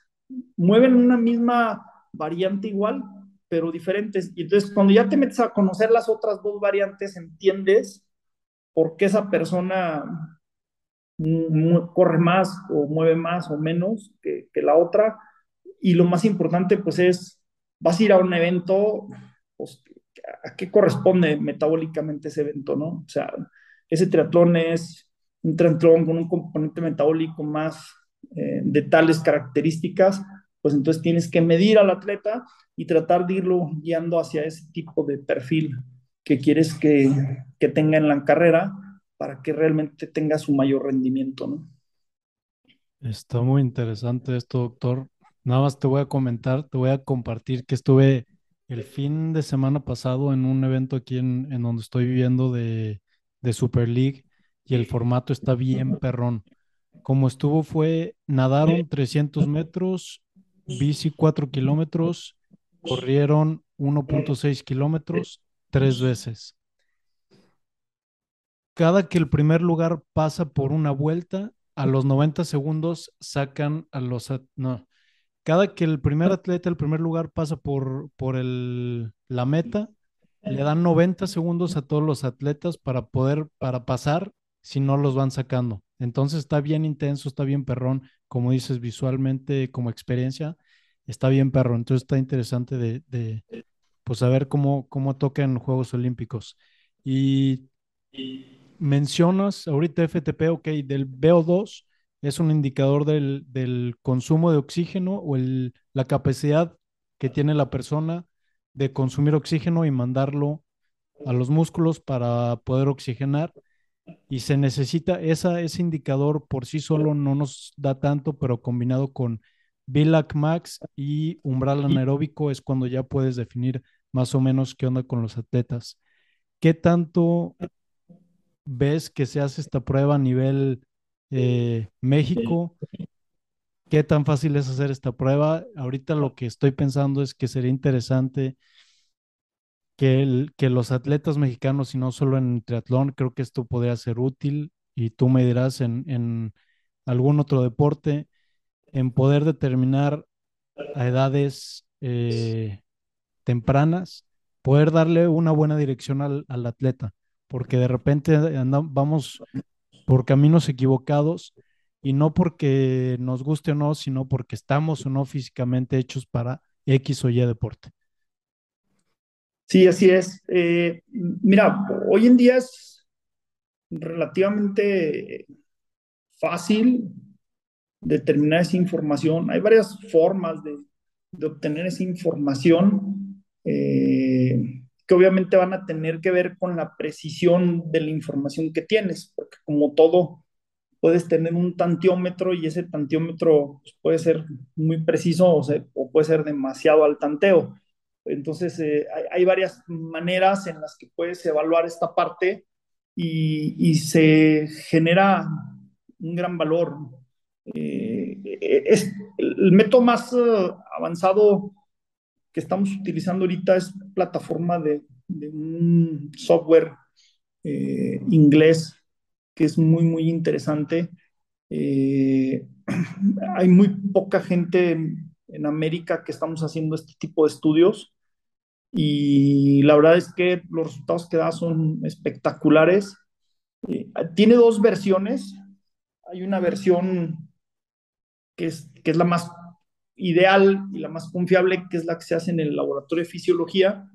mueven una misma variante igual, pero diferentes. Y entonces, cuando ya te metes a conocer las otras dos variantes, entiendes por qué esa persona corre más o mueve más o menos que, que la otra. Y lo más importante, pues, es, vas a ir a un evento, pues, ¿a qué corresponde metabólicamente ese evento, no? O sea, ese triatlón es un triatlón con un componente metabólico más eh, de tales características, pues entonces tienes que medir al atleta y tratar de irlo guiando hacia ese tipo de perfil que quieres que, que tenga en la carrera para que realmente tenga su mayor rendimiento, ¿no? Está muy interesante esto, doctor. Nada más te voy a comentar, te voy a compartir que estuve el fin de semana pasado en un evento aquí en, en donde estoy viviendo de, de Super League, y el formato está bien perrón. Como estuvo fue, nadaron trescientos metros, bici cuatro kilómetros, corrieron uno punto seis kilómetros tres veces. Cada que el primer lugar pasa por una vuelta, a los noventa segundos sacan a los... No. Cada que el primer atleta, el primer lugar, pasa por, por el, la meta, le dan noventa segundos a todos los atletas para poder para pasar si no los van sacando. Entonces está bien intenso, está bien perrón, como dices, visualmente, como experiencia, está bien perrón. Entonces está interesante de, de pues, saber cómo, cómo tocan los Juegos Olímpicos. Y, y mencionas ahorita F T P, ok, del V O dos, es un indicador del, del consumo de oxígeno o el, la capacidad que tiene la persona de consumir oxígeno y mandarlo a los músculos para poder oxigenar. Y se necesita, esa, ese indicador por sí solo no nos da tanto, pero combinado con VLat Max y umbral anaeróbico es cuando ya puedes definir más o menos qué onda con los atletas. ¿Qué tanto ves que se hace esta prueba a nivel... Eh, México? ¿Qué tan fácil es hacer esta prueba? Ahorita lo que estoy pensando es que sería interesante que, el, que los atletas mexicanos, y no solo en triatlón, creo que esto podría ser útil, y tú me dirás en, en algún otro deporte, en poder determinar a edades eh, tempranas, poder darle una buena dirección al, al atleta, porque de repente andamos, vamos... por caminos equivocados, y no porque nos guste o no, sino porque estamos o no físicamente hechos para X o Y deporte. Sí, así es. Eh, mira, hoy en día es relativamente fácil determinar esa información. Hay varias formas de, de obtener esa información, eh, que obviamente van a tener que ver con la precisión de la información que tienes, porque como todo, puedes tener un tantiómetro y ese tantiómetro, pues, puede ser muy preciso o, se, o puede ser demasiado al tanteo. Entonces, eh, hay, hay varias maneras en las que puedes evaluar esta parte y, y se genera un gran valor. Eh, es, el método más uh, avanzado que estamos utilizando ahorita es plataforma de, de un software eh, inglés que es muy, muy interesante. Eh, hay muy poca gente en, en América que estamos haciendo este tipo de estudios, y la verdad es que los resultados que da son espectaculares. Eh, tiene dos versiones. Hay una versión que es, que es la más ideal y la más confiable, que es la que se hace en el laboratorio de fisiología,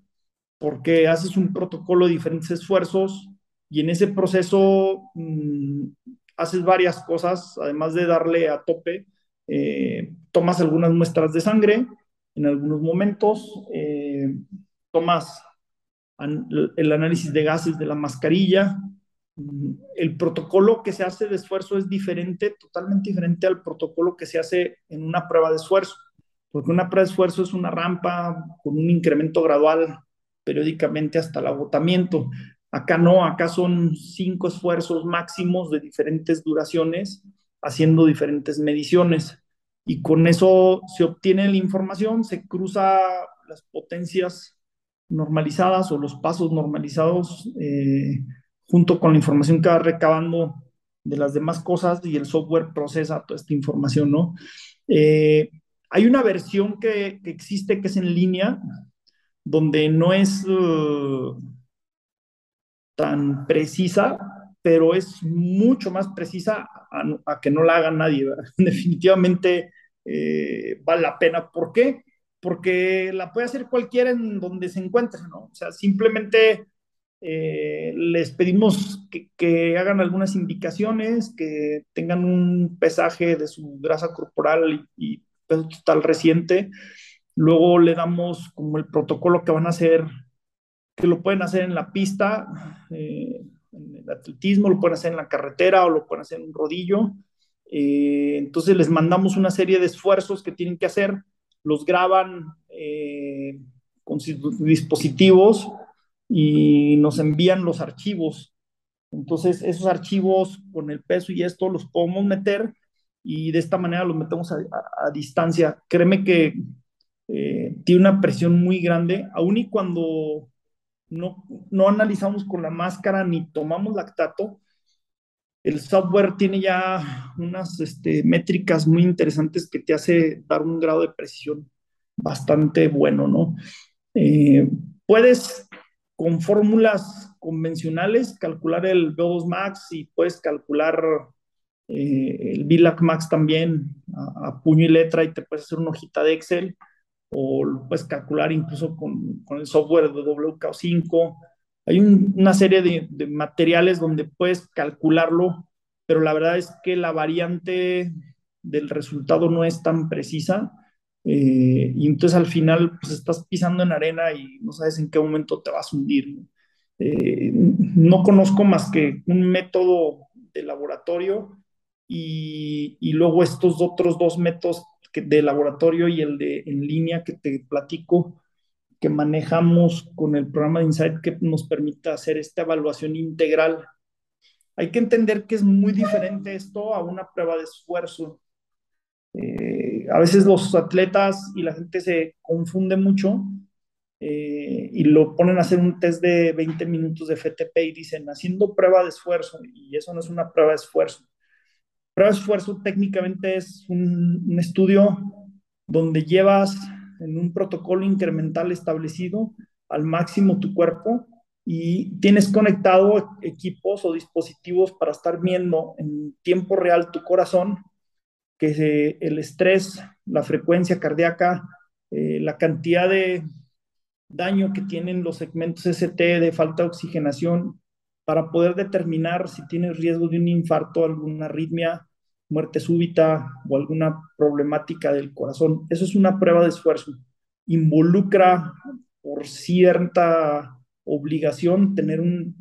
porque haces un protocolo de diferentes esfuerzos y en ese proceso mm, haces varias cosas, además de darle a tope, eh, tomas algunas muestras de sangre en algunos momentos, eh, tomas an- el análisis de gases de la mascarilla. El protocolo que se hace de esfuerzo es diferente, totalmente diferente al protocolo que se hace en una prueba de esfuerzo, porque una prueba de esfuerzo es una rampa con un incremento gradual periódicamente hasta el agotamiento. Acá no, acá son cinco esfuerzos máximos de diferentes duraciones, haciendo diferentes mediciones, y con eso se obtiene la información, se cruza las potencias normalizadas o los pasos normalizados, eh, junto con la información que va recabando de las demás cosas, y el software procesa toda esta información, ¿no? Eh, Hay una versión que, que existe, que es en línea, donde no es uh, tan precisa, pero es mucho más precisa a, a que no la haga nadie, ¿verdad? Definitivamente eh, vale la pena. ¿Por qué? Porque la puede hacer cualquiera en donde se encuentre, ¿no? O sea, simplemente eh, les pedimos que, que hagan algunas indicaciones, que tengan un pesaje de su grasa corporal y, y peso total reciente. Luego le damos como el protocolo que van a hacer, que lo pueden hacer en la pista, eh, en el atletismo, lo pueden hacer en la carretera o lo pueden hacer en un rodillo. Eh, entonces les mandamos una serie de esfuerzos que tienen que hacer, los graban eh, con sus dispositivos y nos envían los archivos. Entonces esos archivos con el peso y esto los podemos meter y de esta manera los metemos a, a, a distancia. Créeme que eh, tiene una presión muy grande, aun y cuando no, no analizamos con la máscara ni tomamos lactato. El software tiene ya unas este, métricas muy interesantes que te hace dar un grado de precisión bastante bueno, ¿no? Eh, puedes con fórmulas convencionales calcular el V O dos Max y puedes calcular eh, el VLat Max también a, a puño y letra y te puedes hacer una hojita de Excel o lo puedes calcular incluso con, con el software de W K O cinco. Hay un, una serie de, de materiales donde puedes calcularlo, pero la verdad es que la variante del resultado no es tan precisa eh, y entonces al final pues estás pisando en arena y no sabes en qué momento te vas a hundir, ¿no? Eh, no conozco más que un método de laboratorio y, y luego estos otros dos métodos que, de laboratorio y el de en línea que te platico, que manejamos con el programa de Insight que nos permite hacer esta evaluación integral. Hay que entender que es muy diferente esto a una prueba de esfuerzo. Eh, a veces los atletas y la gente se confunde mucho eh, y lo ponen a hacer un test de veinte minutos de F T P y dicen, haciendo prueba de esfuerzo, y eso no es una prueba de esfuerzo. Prueba de esfuerzo técnicamente es un, un estudio donde llevas en un protocolo incremental establecido al máximo tu cuerpo y tienes conectado equipos o dispositivos para estar viendo en tiempo real tu corazón, que se, el estrés, la frecuencia cardíaca, eh, la cantidad de daño que tienen los segmentos S T de falta de oxigenación para poder determinar si tienes riesgo de un infarto, alguna arritmia, muerte súbita o alguna problemática del corazón. Eso es una prueba de esfuerzo. Involucra por cierta obligación tener un,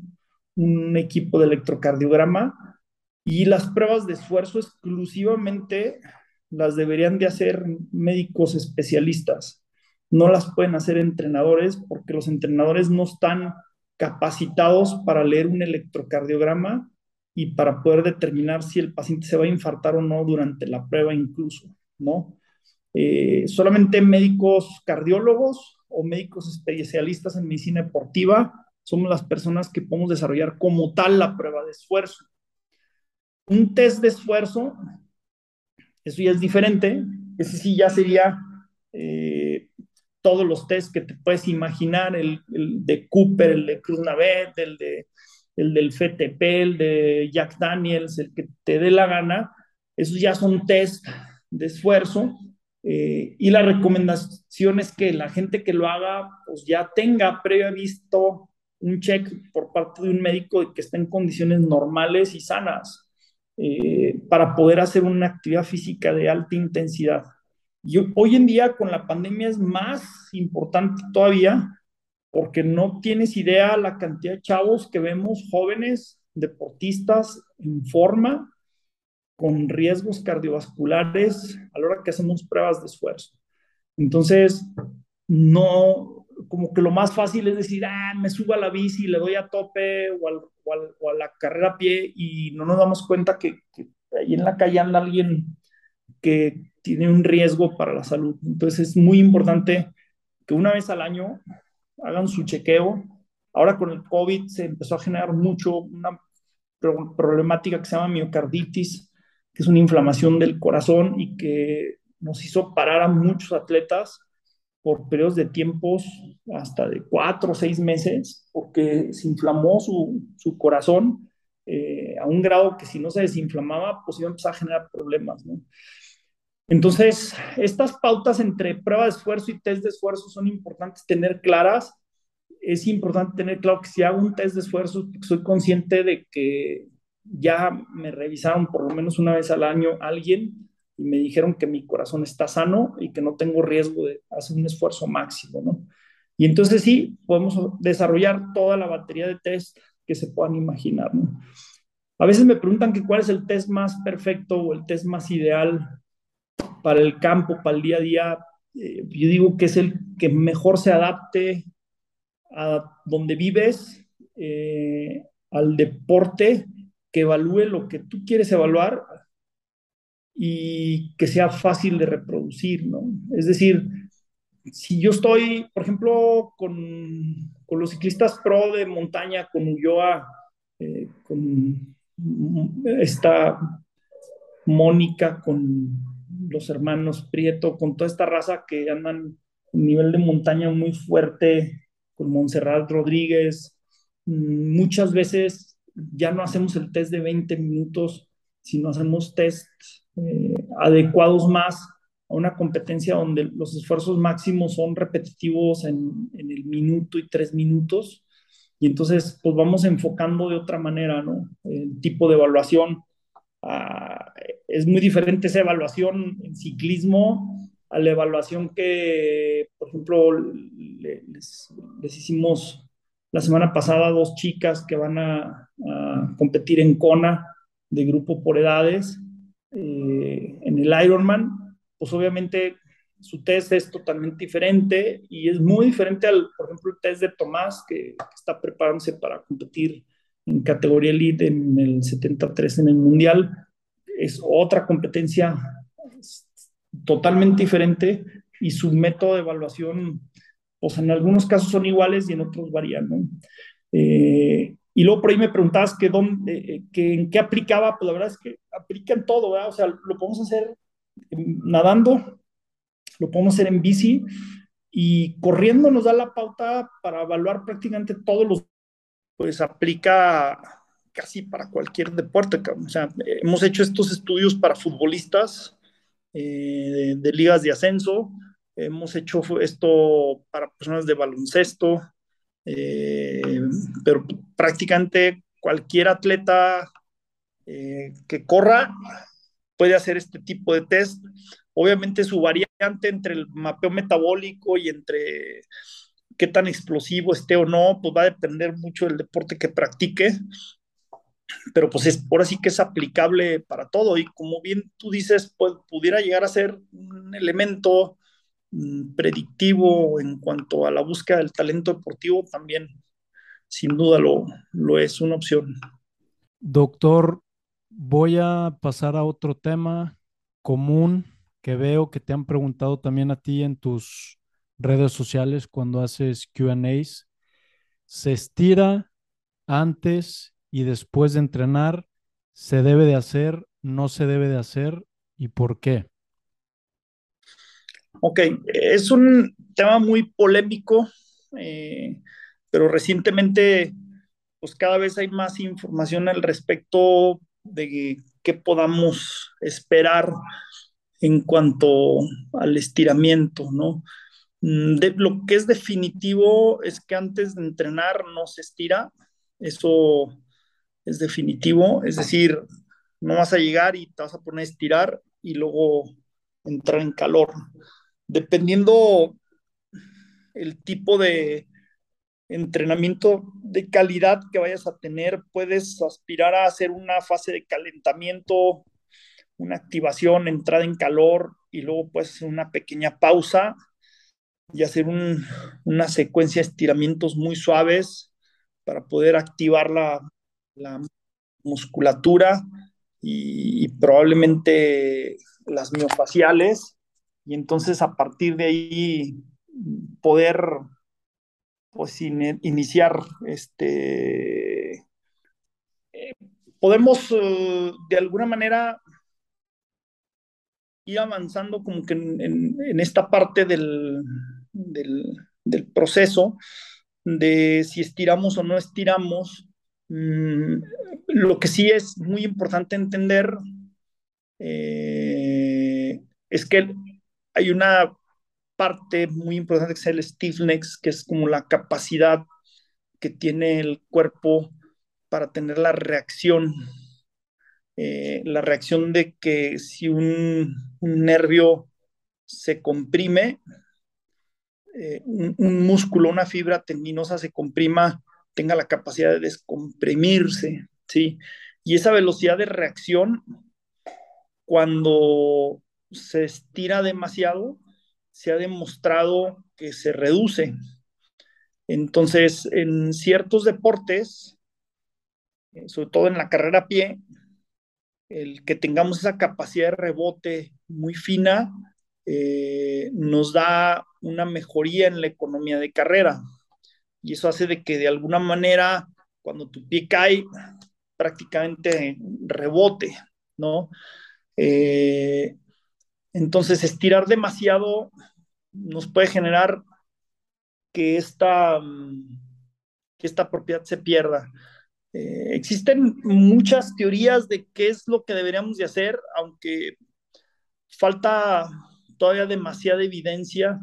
un equipo de electrocardiograma y las pruebas de esfuerzo exclusivamente las deberían de hacer médicos especialistas. No las pueden hacer entrenadores porque los entrenadores no están capacitados para leer un electrocardiograma y para poder determinar si el paciente se va a infartar o no durante la prueba incluso, ¿no? Eh, solamente médicos cardiólogos o médicos especialistas en medicina deportiva somos las personas que podemos desarrollar como tal la prueba de esfuerzo. Un test de esfuerzo, eso ya es diferente, ese sí ya sería eh, todos los tests que te puedes imaginar, el, el de Cooper, el de Cruz-Navet, el de... el del F T P, el de Jack Daniels, el que te dé la gana. Esos ya son test de esfuerzo eh, y la recomendación es que la gente que lo haga pues ya tenga previsto un check por parte de un médico de que está en condiciones normales y sanas eh, para poder hacer una actividad física de alta intensidad. Y hoy en día con la pandemia es más importante todavía, porque no tienes idea la cantidad de chavos que vemos jóvenes, deportistas, en forma, con riesgos cardiovasculares a la hora que hacemos pruebas de esfuerzo. Entonces, no, como que lo más fácil es decir, ah, me subo a la bici, le doy a tope o, al, o, al, o a la carrera a pie y no nos damos cuenta que, que ahí en la calle anda alguien que tiene un riesgo para la salud. Entonces, es muy importante que una vez al año hagan su chequeo. Ahora con el COVID se empezó a generar mucho una problemática que se llama miocarditis, que es una inflamación del corazón y que nos hizo parar a muchos atletas por periodos de tiempos hasta de cuatro o seis meses, porque se inflamó su, su corazón eh, a un grado que si no se desinflamaba, pues iba a empezar a generar problemas, ¿no? Entonces, estas pautas entre prueba de esfuerzo y test de esfuerzo son importantes tener claras. Es importante tener claro que si hago un test de esfuerzo, soy consciente de que ya me revisaron por lo menos una vez al año alguien y me dijeron que mi corazón está sano y que no tengo riesgo de hacer un esfuerzo máximo, ¿no? Y entonces sí, podemos desarrollar toda la batería de test que se puedan imaginar, ¿no? A veces me preguntan que cuál es el test más perfecto o el test más ideal para el campo, para el día a día. Eh, yo digo que es el que mejor se adapte a donde vives, eh, al deporte, que evalúe lo que tú quieres evaluar y que sea fácil de reproducir, ¿no? Es decir, si yo estoy, por ejemplo, con, con los ciclistas pro de montaña, con Ulloa, eh, con esta Mónica, con los hermanos Prieto, con toda esta raza que andan a un nivel de montaña muy fuerte, con Montserrat Rodríguez, muchas veces ya no hacemos el test de veinte minutos, sino hacemos test eh, adecuados más a una competencia donde los esfuerzos máximos son repetitivos en, en el minuto y tres minutos, y entonces pues vamos enfocando de otra manera, ¿no? El tipo de evaluación, ah, es muy diferente esa evaluación en ciclismo a la evaluación que, por ejemplo, les, les hicimos la semana pasada a dos chicas que van a, a competir en Kona de grupo por edades eh, en el Ironman. Pues obviamente su test es totalmente diferente y es muy diferente al, por ejemplo, el test de Tomás que, que está preparándose para competir en categoría elite en el setenta y tres en el mundial. Es otra competencia totalmente diferente y su método de evaluación, pues en algunos casos son iguales y en otros varían, ¿no? Eh, y luego por ahí me preguntabas que dónde, que, en qué aplicaba. Pues la verdad es que aplica en todo, ¿verdad? O sea, lo podemos hacer nadando, lo podemos hacer en bici y corriendo nos da la pauta para evaluar prácticamente todos los, pues aplica casi para cualquier deporte, cabrón. O sea, hemos hecho estos estudios para futbolistas Eh, de, de ligas de ascenso, hemos hecho esto para personas de baloncesto, eh, pero prácticamente cualquier atleta eh, que corra puede hacer este tipo de test. Obviamente su variante entre el mapeo metabólico y entre qué tan explosivo esté o no, pues va a depender mucho del deporte que practique, pero pues es, ahora sí que es aplicable para todo y como bien tú dices, pues pudiera llegar a ser un elemento mmm, predictivo en cuanto a la búsqueda del talento deportivo. También sin duda lo, lo es una opción. Doctor, voy a pasar a otro tema común que veo que te han preguntado también a ti en tus redes sociales cuando haces Q and A's. ¿Se estira antes y después de entrenar? ¿Se debe de hacer? ¿No se debe de hacer? ¿Y por qué? Ok, es un tema muy polémico, eh, pero recientemente pues cada vez hay más información al respecto de qué podamos esperar en cuanto al estiramiento, ¿no? De, lo que es definitivo es que antes de entrenar no se estira, eso es definitivo, es decir, no vas a llegar y te vas a poner a estirar y luego entrar en calor. Dependiendo el tipo de entrenamiento de calidad que vayas a tener, puedes aspirar a hacer una fase de calentamiento, una activación, entrada en calor, y luego puedes hacer una pequeña pausa y hacer un, una secuencia de estiramientos muy suaves para poder activar la la musculatura y, y probablemente las miofasciales, y entonces a partir de ahí poder pues in, iniciar este eh, podemos eh, de alguna manera ir avanzando como que en, en, en esta parte del, del, del proceso de si estiramos o no estiramos. Mm, lo que sí es muy importante entender eh, es que hay una parte muy importante que es el stiffness, que es como la capacidad que tiene el cuerpo para tener la reacción, eh, la reacción de que si un, un nervio se comprime, eh, un, un músculo, una fibra tendinosa se comprima, tenga la capacidad de descomprimirse, ¿sí? Y esa velocidad de reacción, cuando se estira demasiado, se ha demostrado que se reduce. Entonces, en ciertos deportes, sobre todo en la carrera a pie, el que tengamos esa capacidad de rebote muy fina eh, nos da una mejoría en la economía de carrera. Y eso hace de que de alguna manera, cuando tu pie cae, prácticamente rebote, ¿no? Eh, entonces, estirar demasiado nos puede generar que esta, que esta propiedad se pierda. Eh, existen muchas teorías de qué es lo que deberíamos de hacer, aunque falta todavía demasiada evidencia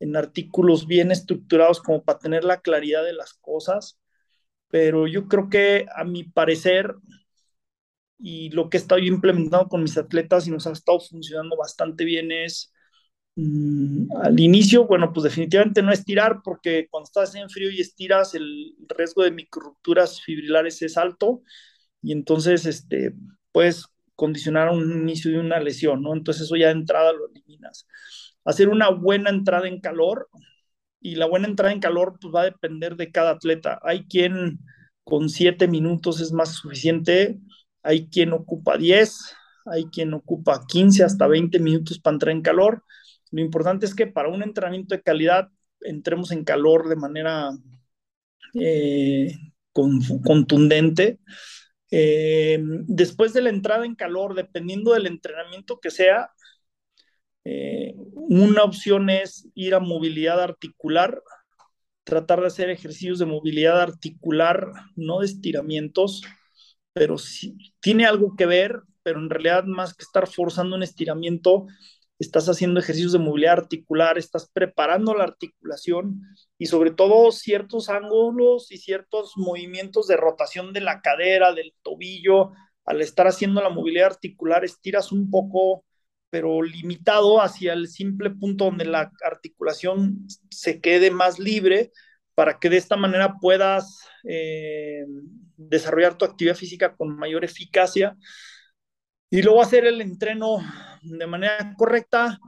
en artículos bien estructurados como para tener la claridad de las cosas, pero yo creo que a mi parecer y lo que he estado yo implementando con mis atletas y nos ha estado funcionando bastante bien es al inicio, bueno, pues definitivamente no estirar, porque cuando estás en frío y estiras, el riesgo de microrupturas fibrilares es alto y entonces este, puedes condicionar un inicio de una lesión, ¿no? Entonces eso ya de entrada lo eliminas. Hacer una buena entrada en calor, y la buena entrada en calor pues va a depender de cada atleta. Hay quien con siete minutos es más suficiente, hay quien ocupa diez, hay quien ocupa quince hasta veinte minutos para entrar en calor. Lo importante es que para un entrenamiento de calidad entremos en calor de manera eh, con, contundente. Eh, después de la entrada en calor, dependiendo del entrenamiento que sea, eh, una opción es ir a movilidad articular, tratar de hacer ejercicios de movilidad articular, no de estiramientos, pero sí, tiene algo que ver, pero en realidad más que estar forzando un estiramiento, estás haciendo ejercicios de movilidad articular, estás preparando la articulación y sobre todo ciertos ángulos y ciertos movimientos de rotación de la cadera, del tobillo. Al estar haciendo la movilidad articular estiras un poco, pero limitado hacia el simple punto donde la articulación se quede más libre para que de esta manera puedas eh, desarrollar tu actividad física con mayor eficacia. Y luego hacer el entreno de manera correcta.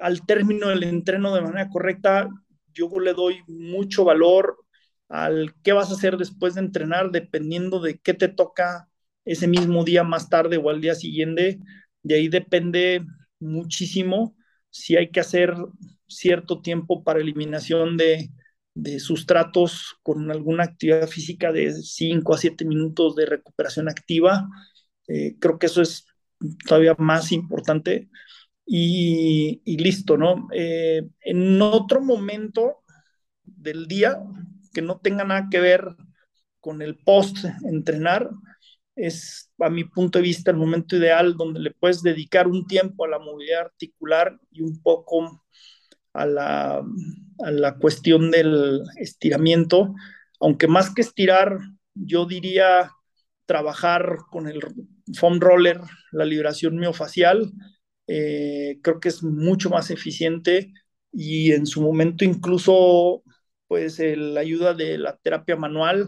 Al término del entreno de manera correcta, yo le doy mucho valor al qué vas a hacer después de entrenar, dependiendo de qué te toca ese mismo día más tarde o al día siguiente. De ahí depende muchísimo si hay que hacer cierto tiempo para eliminación de, de sustratos con alguna actividad física de cinco a siete minutos de recuperación activa. Eh, creo que eso es todavía más importante y, y listo, ¿no? Eh, en otro momento del día que no tenga nada que ver con el post-entrenar, es a mi punto de vista el momento ideal donde le puedes dedicar un tiempo a la movilidad articular y un poco a la, a la cuestión del estiramiento, aunque más que estirar yo diría trabajar con el foam roller, la liberación miofacial, eh, creo que es mucho más eficiente y en su momento incluso pues el, la ayuda de la terapia manual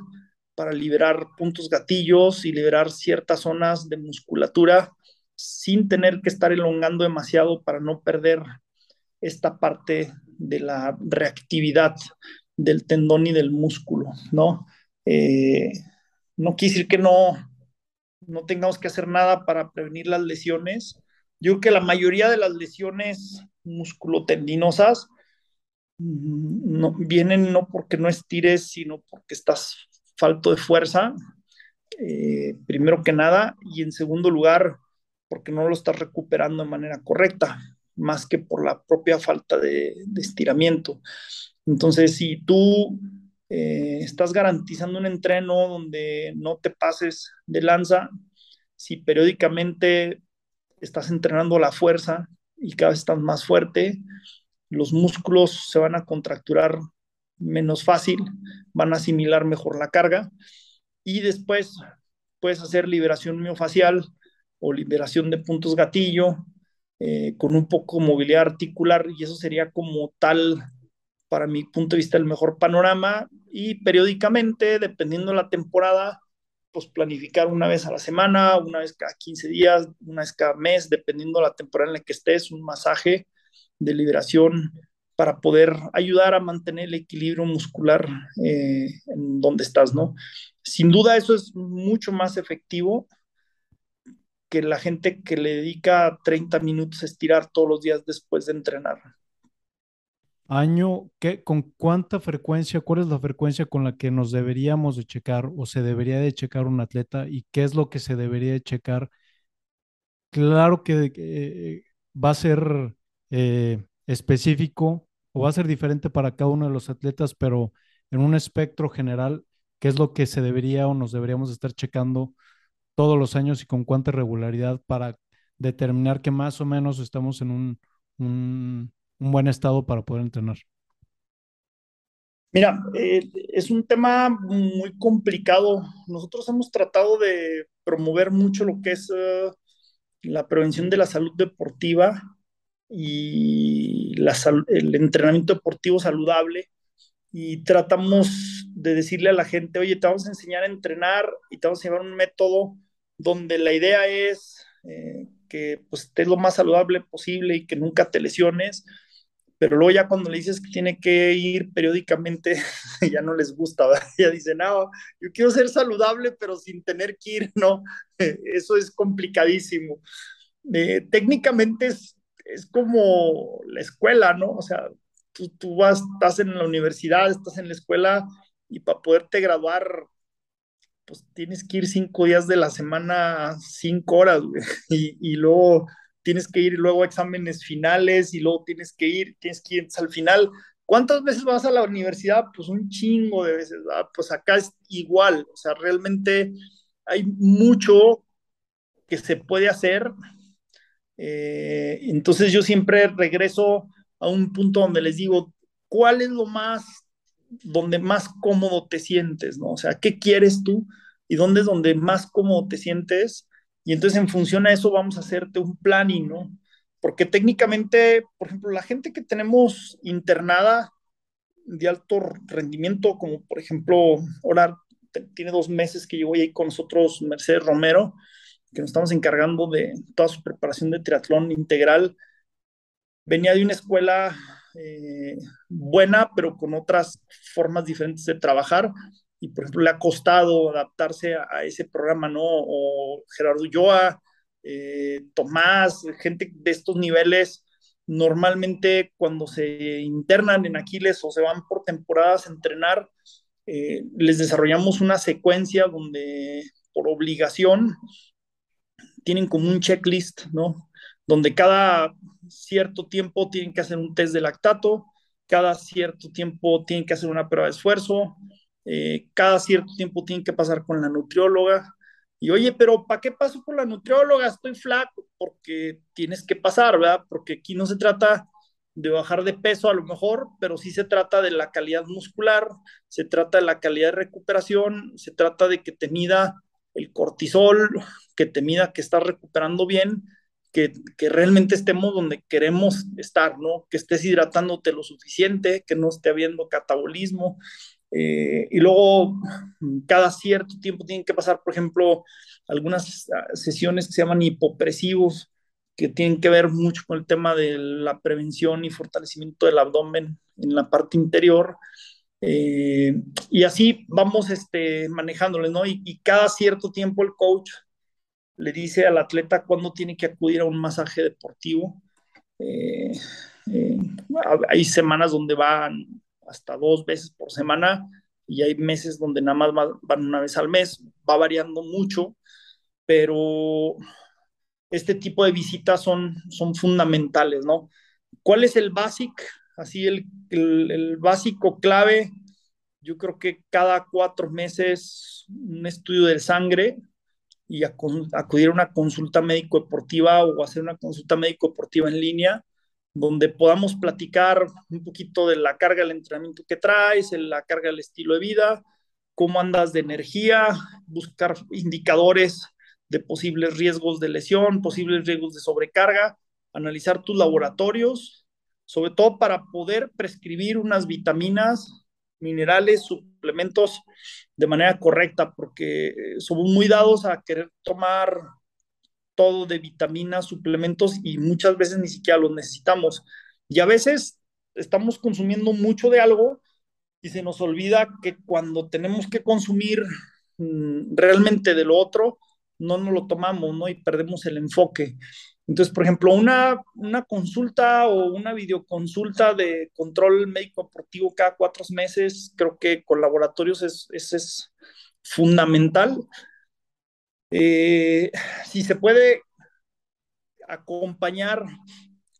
para liberar puntos gatillos y liberar ciertas zonas de musculatura sin tener que estar elongando demasiado para no perder esta parte de la reactividad del tendón y del músculo, ¿no? Eh, No quiere decir que no, no tengamos que hacer nada para prevenir las lesiones. Yo creo que la mayoría de las lesiones musculotendinosas no, vienen no porque no estires, sino porque estás falto de fuerza, eh, primero que nada. Y en segundo lugar, porque no lo estás recuperando de manera correcta, más que por la propia falta de, de estiramiento. Entonces, si tú eh, estás garantizando un entreno donde no te pases de lanza, si periódicamente estás entrenando la fuerza y cada vez estás más fuerte, los músculos se van a contracturar menos fácil, van a asimilar mejor la carga, y después puedes hacer liberación miofacial o liberación de puntos gatillo eh, con un poco de movilidad articular, y eso sería como tal, para mi punto de vista, el mejor panorama. Y periódicamente, dependiendo de la temporada, pues planificar una vez a la semana, una vez cada quince días, una vez cada mes, dependiendo de la temporada en la que estés, un masaje de liberación para poder ayudar a mantener el equilibrio muscular eh, en donde estás, ¿no? Sin duda eso es mucho más efectivo que la gente que le dedica treinta minutos a estirar todos los días después de entrenar. Año, ¿qué, con cuánta frecuencia, cuál es la frecuencia con la que nos deberíamos de checar o se debería de checar un atleta, y qué es lo que se debería de checar? Claro que eh, va a ser eh, específico o va a ser diferente para cada uno de los atletas, pero en un espectro general, ¿qué es lo que se debería o nos deberíamos estar checando todos los años y con cuánta regularidad para determinar que más o menos estamos en un... un un buen estado para poder entrenar? Mira, eh, es un tema muy complicado. Nosotros hemos tratado de promover mucho lo que es uh, la prevención de la salud deportiva y la sal- el entrenamiento deportivo saludable, y tratamos de decirle a la gente, oye, te vamos a enseñar a entrenar y te vamos a llevar un método donde la idea es eh, que pues, estés lo más saludable posible y que nunca te lesiones. Pero luego ya cuando le dices que tiene que ir periódicamente, ya no les gusta, ¿verdad? Ya dicen, no, yo quiero ser saludable, pero sin tener que ir, no. Eso es complicadísimo. Eh, técnicamente es, es como la escuela, ¿no? O sea, tú, tú vas, estás en la universidad, estás en la escuela, y para poderte graduar, pues tienes que ir cinco días de la semana, cinco horas, güey. Y, y luego tienes que ir luego a exámenes finales, y luego tienes que ir, tienes que ir al final. ¿Cuántas veces vas a la universidad? Pues un chingo de veces, ¿verdad? Pues acá es igual, o sea, realmente hay mucho que se puede hacer. Eh, entonces yo siempre regreso a un punto donde les digo, ¿cuál es lo más... donde más cómodo te sientes, ¿no? O sea, ¿qué quieres tú? Y dónde es donde más cómodo te sientes, y entonces en función a eso vamos a hacerte un planning, ¿no? Porque técnicamente, por ejemplo, la gente que tenemos internada de alto rendimiento, como por ejemplo, ahora te, tiene dos meses que llegó ahí con nosotros Mercedes Romero, que nos estamos encargando de toda su preparación de triatlón integral, venía de una escuela... Eh, buena, pero con otras formas diferentes de trabajar, y por ejemplo le ha costado adaptarse a, a ese programa, ¿no? O Gerardo Ulloa, eh, Tomás, gente de estos niveles, normalmente cuando se internan en Aquiles o se van por temporadas a entrenar, eh, les desarrollamos una secuencia donde por obligación tienen como un checklist, ¿no? Donde cada cierto tiempo tienen que hacer un test de lactato, cada cierto tiempo tienen que hacer una prueba de esfuerzo, eh, cada cierto tiempo tienen que pasar con la nutrióloga. Y oye, pero ¿para qué paso con la nutrióloga? Estoy flaco. Porque tienes que pasar, ¿verdad? Porque aquí no se trata de bajar de peso a lo mejor, pero sí se trata de la calidad muscular, se trata de la calidad de recuperación, se trata de que te mida el cortisol, que te mida que estás recuperando bien, Que, que realmente estemos donde queremos estar, ¿no? Que estés hidratándote lo suficiente, que no esté habiendo catabolismo. Eh, y luego, cada cierto tiempo tienen que pasar, por ejemplo, algunas sesiones que se llaman hipopresivos, que tienen que ver mucho con el tema de la prevención y fortalecimiento del abdomen en la parte interior. Eh, y así vamos este, manejándoles, ¿no? Y, y cada cierto tiempo el coach le dice al atleta cuándo tiene que acudir a un masaje deportivo. Eh, eh, hay semanas donde van hasta dos veces por semana, y hay meses donde nada más van una vez al mes. Va variando mucho, pero este tipo de visitas son, son fundamentales, ¿no? ¿Cuál es el basic? Así el, el, el básico clave, yo creo que cada cuatro meses un estudio de sangre y acudir a una consulta médico-deportiva o hacer una consulta médico-deportiva en línea, donde podamos platicar un poquito de la carga del entrenamiento que traes, la carga del estilo de vida, cómo andas de energía, buscar indicadores de posibles riesgos de lesión, posibles riesgos de sobrecarga, analizar tus laboratorios, sobre todo para poder prescribir unas vitaminas, minerales, suplementos de manera correcta, porque somos muy dados a querer tomar todo de vitaminas, suplementos, y muchas veces ni siquiera los necesitamos. Y a veces estamos consumiendo mucho de algo y se nos olvida que cuando tenemos que consumir mmm, realmente de lo otro, no nos lo tomamos, ¿no? Y perdemos el enfoque. Entonces, por ejemplo, una, una consulta o una videoconsulta de control médico-deportivo cada cuatro meses, creo que con laboratorios es, es, es fundamental. Eh, si se puede acompañar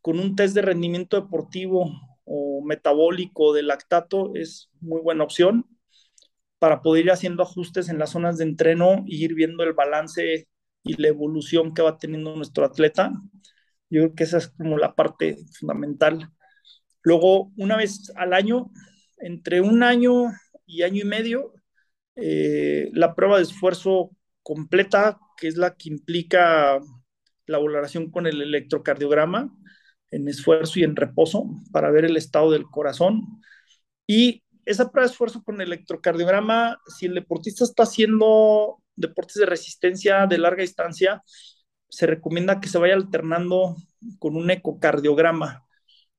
con un test de rendimiento deportivo o metabólico de lactato, es muy buena opción para poder ir haciendo ajustes en las zonas de entreno e ir viendo el balance y la evolución que va teniendo nuestro atleta. Yo creo que esa es como la parte fundamental. Luego, una vez al año, entre un año y año y medio, eh, la prueba de esfuerzo completa, que es la que implica la valoración con el electrocardiograma en esfuerzo y en reposo para ver el estado del corazón. Y esa prueba de esfuerzo con el electrocardiograma, si el deportista está haciendo deportes de resistencia de larga distancia, se recomienda que se vaya alternando con un ecocardiograma.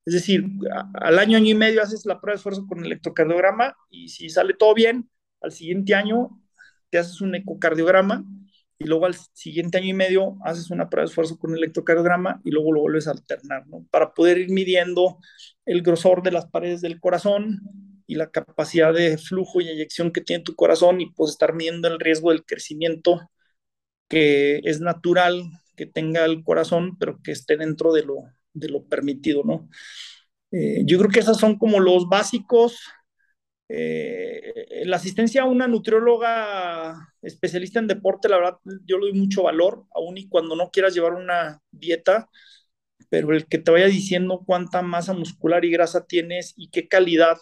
Es decir, al año, año y medio haces la prueba de esfuerzo con el electrocardiograma y si sale todo bien, al siguiente año te haces un ecocardiograma y luego al siguiente año y medio haces una prueba de esfuerzo con electrocardiograma y luego lo vuelves a alternar, ¿no? Para poder ir midiendo el grosor de las paredes del corazón y la capacidad de flujo y eyección que tiene tu corazón y pues estar midiendo el riesgo del crecimiento que es natural que tenga el corazón, pero que esté dentro de lo, de lo permitido, ¿no? Eh, yo creo que esos son como los básicos. Eh, la asistencia a una nutrióloga especialista en deporte, la verdad, yo le doy mucho valor, aún y cuando no quieras llevar una dieta, pero el que te vaya diciendo cuánta masa muscular y grasa tienes y qué calidad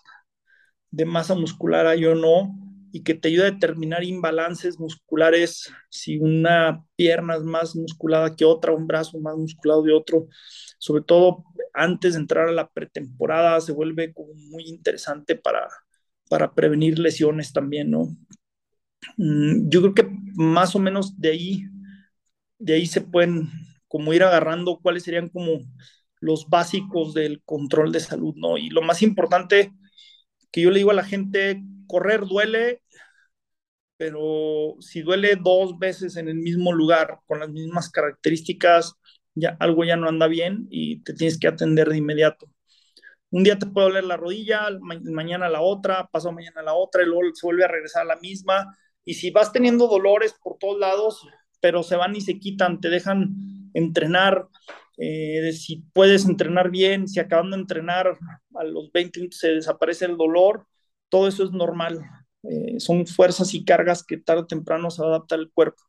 de masa muscular hay o no, y que te ayude a determinar imbalances musculares, si una pierna es más musculada que otra, un brazo más musculado que otro, sobre todo antes de entrar a la pretemporada, se vuelve como muy interesante para para prevenir lesiones también, ¿no? Yo creo que más o menos de ahí, de ahí se pueden como ir agarrando cuáles serían como los básicos del control de salud, ¿no? Y lo más importante que yo le digo a la gente, correr duele, pero si duele dos veces en el mismo lugar, con las mismas características, ya algo ya no anda bien y te tienes que atender de inmediato. Un día te puede doler la rodilla, ma- mañana la otra, pasado mañana la otra, y luego se vuelve a regresar a la misma. Y si vas teniendo dolores por todos lados, pero se van y se quitan, te dejan entrenar, eh, si puedes entrenar bien, si acabando de entrenar a los veinte minutos se desaparece el dolor, todo eso es normal. Eh, son fuerzas y cargas que tarde o temprano se adapta al cuerpo.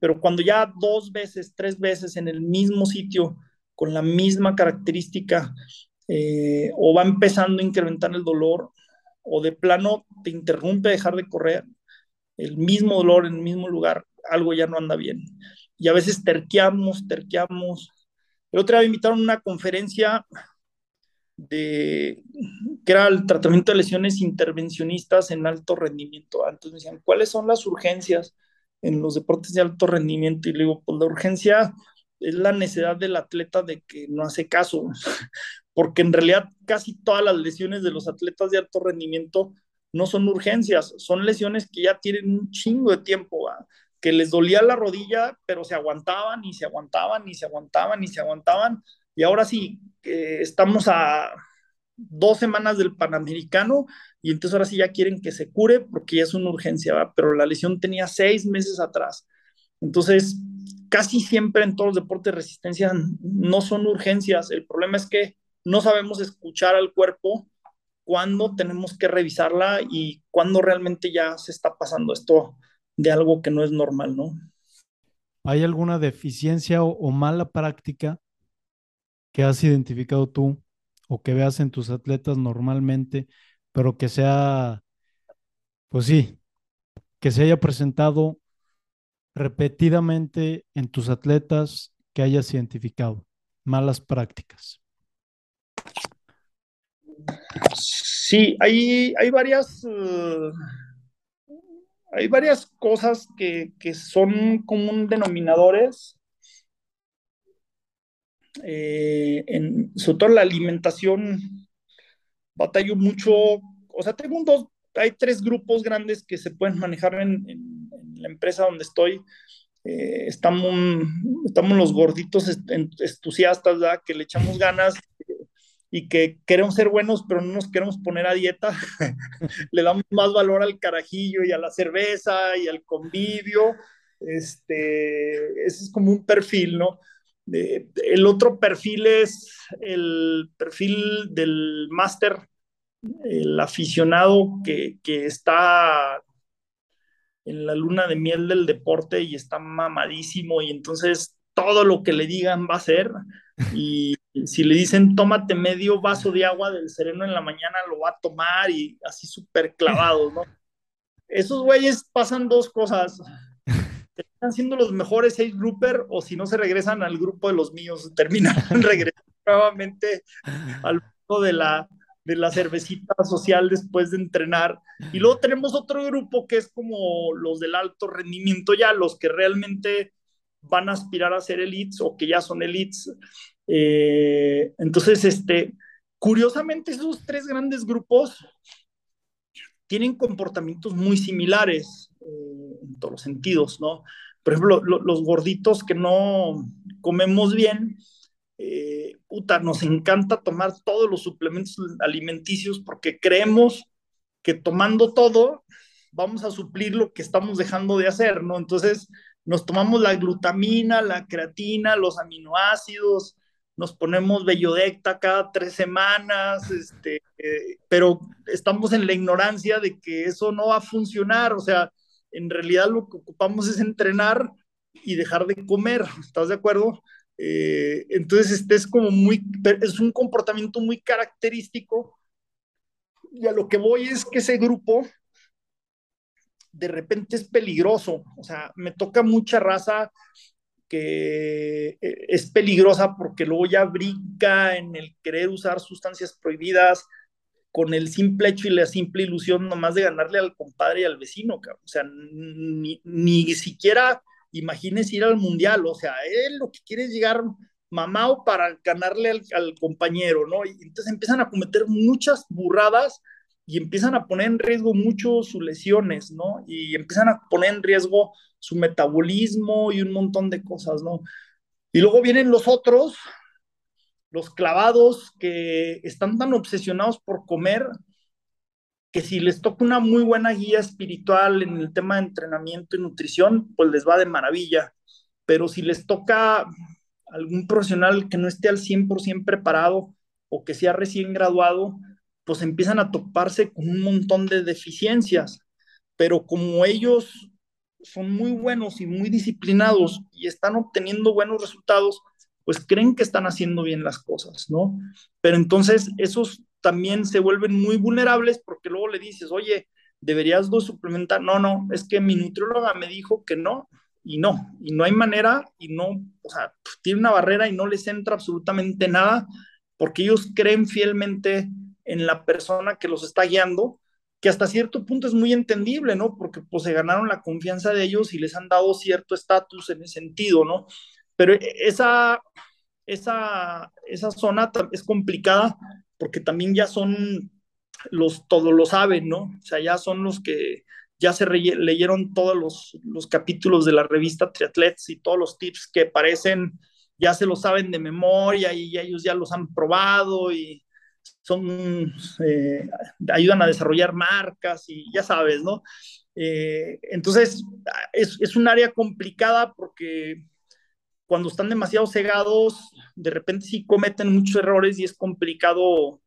Pero cuando ya dos veces, tres veces en el mismo sitio, con la misma característica, Eh, o va empezando a incrementar el dolor, o de plano te interrumpe dejar de correr, el mismo dolor en el mismo lugar, algo ya no anda bien. Y a veces terqueamos, terqueamos. El otro día me invitaron a una conferencia de, que era el tratamiento de lesiones intervencionistas en alto rendimiento. Antes me decían, ¿cuáles son las urgencias en los deportes de alto rendimiento? Y le digo, pues la urgencia es la necedad del atleta de que no hace caso, porque en realidad casi todas las lesiones de los atletas de alto rendimiento no son urgencias, son lesiones que ya tienen un chingo de tiempo, ¿va? Que les dolía la rodilla, pero se aguantaban y se aguantaban y se aguantaban y se aguantaban, y ahora sí, eh, estamos a dos semanas del Panamericano, y entonces ahora sí ya quieren que se cure, porque ya es una urgencia, ¿va? Pero la lesión tenía seis meses atrás. Entonces, casi siempre en todos los deportes de resistencia no son urgencias. El problema es que no sabemos escuchar al cuerpo cuándo tenemos que revisarla y cuándo realmente ya se está pasando esto de algo que no es normal, ¿no? ¿Hay alguna deficiencia o, o mala práctica que has identificado tú o que veas en tus atletas normalmente, pero que sea, pues sí, que se haya presentado repetidamente en tus atletas que hayas identificado? Malas prácticas. Sí, hay, hay varias... Uh... Hay varias cosas que, que son común denominadores, eh, en, sobre todo la alimentación. Batallo mucho, o sea, tengo un dos, hay tres grupos grandes que se pueden manejar en, en, en la empresa donde estoy. Eh, estamos, estamos los gorditos entusiastas, ¿verdad? Que le echamos ganas y que queremos ser buenos, pero no nos queremos poner a dieta. Le damos más valor al carajillo y a la cerveza y al convivio. Este, ese es como un perfil, ¿no? Eh, el otro perfil es el perfil del máster, el aficionado que, que está en la luna de miel del deporte y está mamadísimo, y entonces todo lo que le digan va a hacer. Y si le dicen tómate medio vaso de agua del sereno en la mañana, lo va a tomar, y así súper clavados, ¿no? Esos güeyes pasan dos cosas: terminan siendo los mejores seis grouper, o si no se regresan al grupo de los míos, terminan regresando nuevamente al grupo de la, de la cervecita social después de entrenar. Y luego tenemos otro grupo que es como los del alto rendimiento, ya los que realmente van a aspirar a ser elites o que ya son elites. Eh, entonces, este, curiosamente, esos tres grandes grupos tienen comportamientos muy similares eh, en todos los sentidos, ¿no? Por ejemplo, lo, los gorditos que no comemos bien, eh, puta, nos encanta tomar todos los suplementos alimenticios porque creemos que tomando todo vamos a suplir lo que estamos dejando de hacer, ¿no? Entonces, nos tomamos la glutamina, la creatina, los aminoácidos, nos ponemos Bellodecta cada tres semanas, este, eh, pero estamos en la ignorancia de que eso no va a funcionar. O sea, en realidad lo que ocupamos es entrenar y dejar de comer, ¿estás de acuerdo? Eh, entonces este es como muy, es un comportamiento muy característico, y a lo que voy es que ese grupo de repente es peligroso. O sea, me toca mucha raza que es peligrosa porque luego ya brinca en el querer usar sustancias prohibidas con el simple hecho y la simple ilusión nomás de ganarle al compadre y al vecino, cabrón. O sea, ni, ni siquiera imagines ir al mundial. O sea, él lo que quiere es llegar mamao para ganarle al, al compañero, ¿no? Y entonces empiezan a cometer muchas burradas y empiezan a poner en riesgo mucho sus lesiones, ¿no? Y empiezan a poner en riesgo su metabolismo y un montón de cosas, ¿no? Y luego vienen los otros, los clavados, que están tan obsesionados por comer que si les toca una muy buena guía espiritual en el tema de entrenamiento y nutrición, pues les va de maravilla. Pero si les toca algún profesional que no esté al cien por ciento preparado o que sea recién graduado, pues empiezan a toparse con un montón de deficiencias. Pero como ellos son muy buenos y muy disciplinados y están obteniendo buenos resultados, pues creen que están haciendo bien las cosas, ¿no? Pero entonces esos también se vuelven muy vulnerables, porque luego le dices, oye, deberías de suplementar. No, no, es que mi nutrióloga me dijo que no, y no, y no hay manera, y no, o sea, tiene una barrera y no les entra absolutamente nada, porque ellos creen fielmente en la persona que los está guiando, que hasta cierto punto es muy entendible, ¿no? Porque pues se ganaron la confianza de ellos y les han dado cierto estatus en ese sentido, ¿no? Pero esa, esa, esa zona es complicada, porque también ya son los, todos lo saben, ¿no? O sea, ya son los que ya se re- leyeron todos los, los capítulos de la revista Triathletes, y todos los tips que aparecen ya se los saben de memoria y ellos ya los han probado, y son, eh, ayudan a desarrollar marcas y ya sabes, ¿no? Eh, entonces, es, es un área complicada porque cuando están demasiado cegados, de repente sí cometen muchos errores y es complicado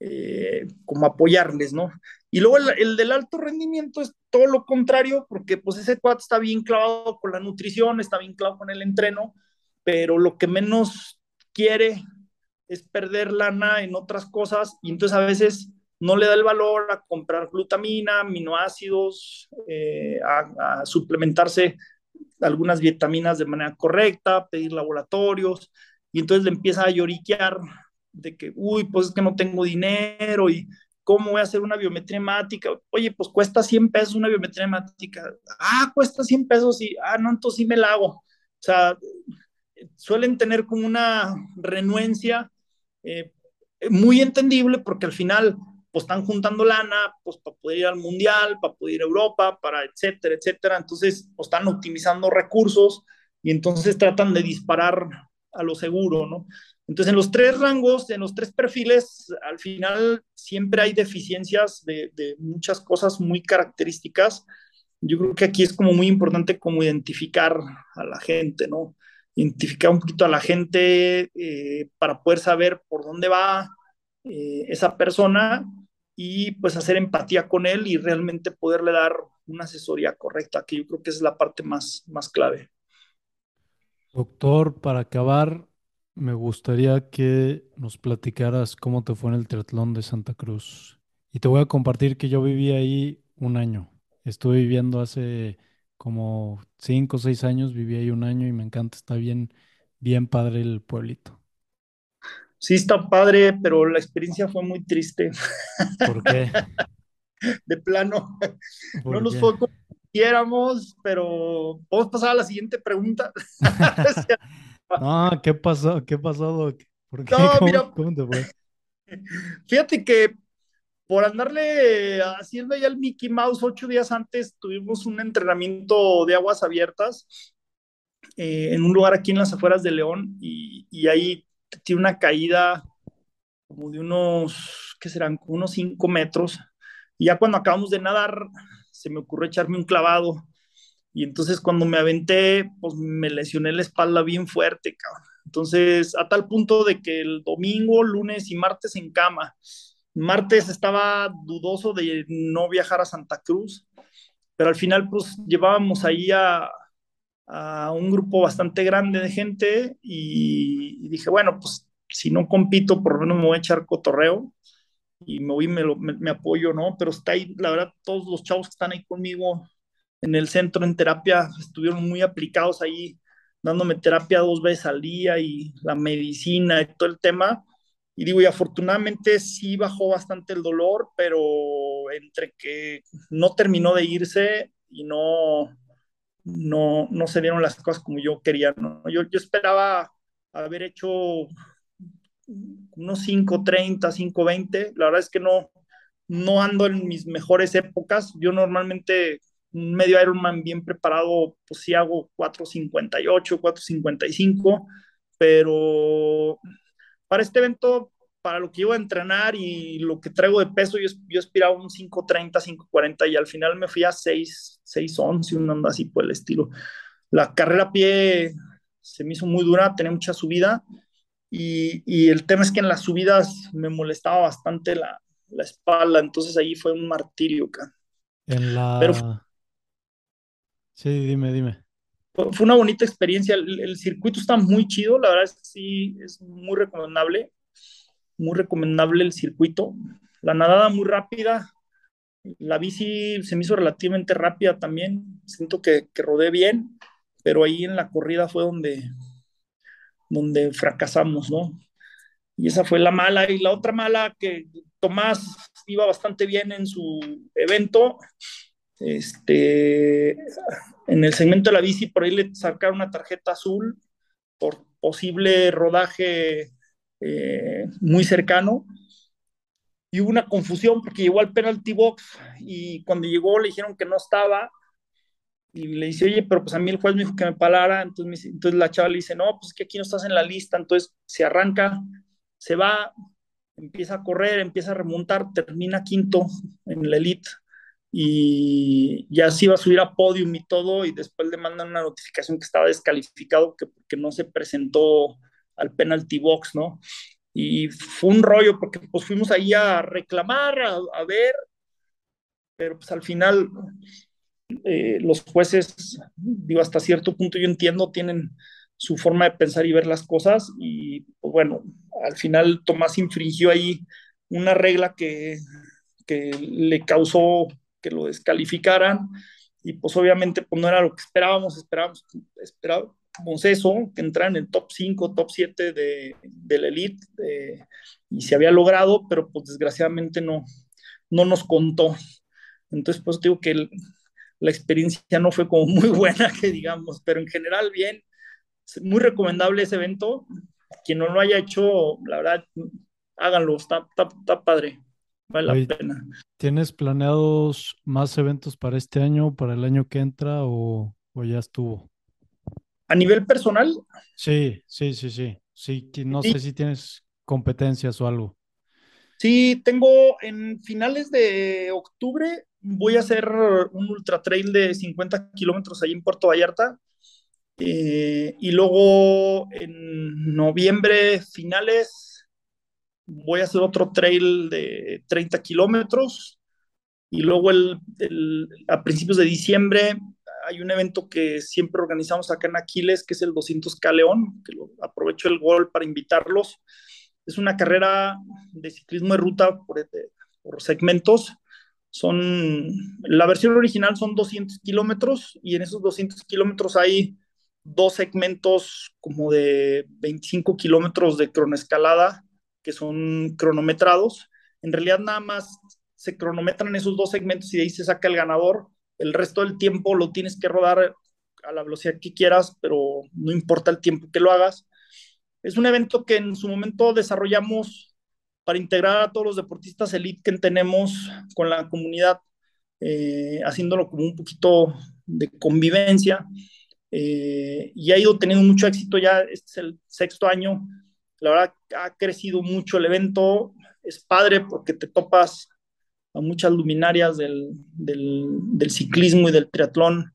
eh, como apoyarles, ¿no? Y luego el, el del alto rendimiento es todo lo contrario, porque pues ese cuate está bien clavado con la nutrición, está bien clavado con el entreno, pero lo que menos quiere es perder lana en otras cosas, y entonces a veces no le da el valor a comprar glutamina, aminoácidos, eh, a, a suplementarse algunas vitaminas de manera correcta, pedir laboratorios, y entonces le empieza a lloriquear de que, uy, pues es que no tengo dinero, y ¿cómo voy a hacer una biometría hemática? Oye, pues cuesta cien pesos una biometría hemática. Ah, cuesta cien pesos, y, ah, no, entonces sí me la hago. O sea, suelen tener como una renuencia eh, muy entendible, porque al final pues están juntando lana, pues para poder ir al mundial, para poder ir a Europa, para etcétera, etcétera. Entonces, pues, están optimizando recursos y entonces tratan de disparar a lo seguro, ¿no? Entonces, en los tres rangos, en los tres perfiles, al final siempre hay deficiencias de, de muchas cosas muy características. Yo creo que aquí es como muy importante como identificar a la gente, ¿no? Identificar un poquito a la gente eh, para poder saber por dónde va eh, esa persona y pues hacer empatía con él y realmente poderle dar una asesoría correcta, que yo creo que esa es la parte más, más clave. Doctor, para acabar, me gustaría que nos platicaras cómo te fue en el triatlón de Santa Cruz. Y te voy a compartir que yo viví ahí un año. Estuve viviendo hace como cinco o seis años, viví ahí un año y me encanta, está bien, bien padre el pueblito. Sí, está padre, pero la experiencia fue muy triste. ¿Por qué? De plano. ¿Por no qué? Nos fue como quisiéramos, pero ¿podemos pasar a la siguiente pregunta? No, ¿qué pasó? ¿Qué pasó, Doc? ¿Por qué? No, ¿Cómo, mira, ¿Cómo te fue? Fíjate que por andarle haciendo ya el Mickey Mouse ocho días antes, tuvimos un entrenamiento de aguas abiertas eh, en un lugar aquí en las afueras de León, y, y ahí tiene una caída como de unos, ¿qué serán? Unos cinco metros. Y ya cuando acabamos de nadar, se me ocurrió echarme un clavado. Y entonces cuando me aventé, pues me lesioné la espalda bien fuerte, cabrón. Entonces, a tal punto de que el domingo, lunes y martes en cama. Martes estaba dudoso de no viajar a Santa Cruz, pero al final pues llevábamos ahí a, a un grupo bastante grande de gente y, y dije, bueno, pues si no compito, por lo menos me voy a echar cotorreo. Y me voy y me, lo, me, me apoyo, ¿no? Pero está ahí, la verdad, todos los chavos que están ahí conmigo en el centro, en terapia, estuvieron muy aplicados ahí, dándome terapia dos veces al día y la medicina y todo el tema. Y digo, y afortunadamente sí bajó bastante el dolor, pero entre que no terminó de irse y no, no, no se dieron las cosas como yo quería, ¿no? Yo, yo esperaba haber hecho unos cinco treinta, cinco veinte. La verdad es que no, no ando en mis mejores épocas. Yo normalmente un medio Ironman bien preparado, pues sí hago cuatro cincuenta y ocho, cuatro cincuenta y cinco, pero para este evento, para lo que iba a entrenar y lo que traigo de peso, yo, yo aspiraba un cinco treinta, cinco cuarenta y al final me fui a seis once, una onda así por el estilo. La carrera a pie se me hizo muy dura, tenía mucha subida y, y el tema es que en las subidas me molestaba bastante la, la espalda, entonces ahí fue un martirio, cara. En la... Pero... Sí, dime, dime. Fue una bonita experiencia, el, el circuito está muy chido, la verdad es que sí, es muy recomendable, muy recomendable el circuito, la nadada muy rápida, la bici se me hizo relativamente rápida también, siento que, que rodé bien, pero ahí en la corrida fue donde, donde fracasamos, ¿no? Y esa fue la mala, y la otra mala que Tomás iba bastante bien en su evento, Este, en el segmento de la bici por ahí le sacaron una tarjeta azul por posible rodaje eh, muy cercano y hubo una confusión porque llegó al penalty box y cuando llegó le dijeron que no estaba y le dice, oye, pero pues a mí el juez me dijo que me parara, entonces, me dice, entonces la chava le dice, no, pues es que aquí no estás en la lista, entonces se arranca, se va, empieza a correr, empieza a remontar, termina quinto en la elite y ya se iba a subir a podium y todo, y después le mandan una notificación que estaba descalificado que porque no se presentó al penalty box, ¿no? Y fue un rollo porque pues fuimos ahí a reclamar, a, a ver, pero pues al final eh, los jueces, digo, hasta cierto punto yo entiendo, tienen su forma de pensar y ver las cosas, y pues bueno, al final Tomás infringió ahí una regla que, que le causó que lo descalificaran, y pues obviamente pues no era lo que esperábamos, esperábamos, esperábamos eso, que entraran en el top cinco, top siete de, de la elite, eh, y se había logrado, pero pues desgraciadamente no, no nos contó. Entonces pues digo que el, la experiencia no fue como muy buena, que digamos, pero en general bien, muy recomendable ese evento. Quien no lo haya hecho, la verdad, háganlo, está, está, está padre, vale Oye, la pena. ¿Tienes planeados más eventos para este año, para el año que entra, o, o ya estuvo? ¿A nivel personal? Sí, sí, sí, sí. sí no sí. sé si tienes competencias o algo. Sí, tengo en finales de octubre, voy a hacer un ultra trail de cincuenta kilómetros ahí en Puerto Vallarta. Eh, y luego en noviembre, finales, voy a hacer otro trail de treinta kilómetros. Y luego el, el, a principios de diciembre hay un evento que siempre organizamos acá en Aquiles, que es el doscientos K León, que lo, aprovecho el gol para invitarlos. Es una carrera de ciclismo de ruta por, de, por segmentos. Son, la versión original son doscientos kilómetros, y en esos doscientos kilómetros hay dos segmentos como de veinticinco kilómetros de cronoescalada, que son cronometrados. En realidad nada más se cronometran esos dos segmentos y de ahí se saca el ganador. El resto del tiempo lo tienes que rodar a la velocidad que quieras, pero no importa el tiempo que lo hagas. Es un evento que en su momento desarrollamos para integrar a todos los deportistas elite que tenemos con la comunidad, eh, haciéndolo como un poquito de convivencia, eh, y ha ido teniendo mucho éxito ya, este es el sexto año, la verdad ha crecido mucho el evento, es padre porque te topas a muchas luminarias del, del, del ciclismo y del triatlón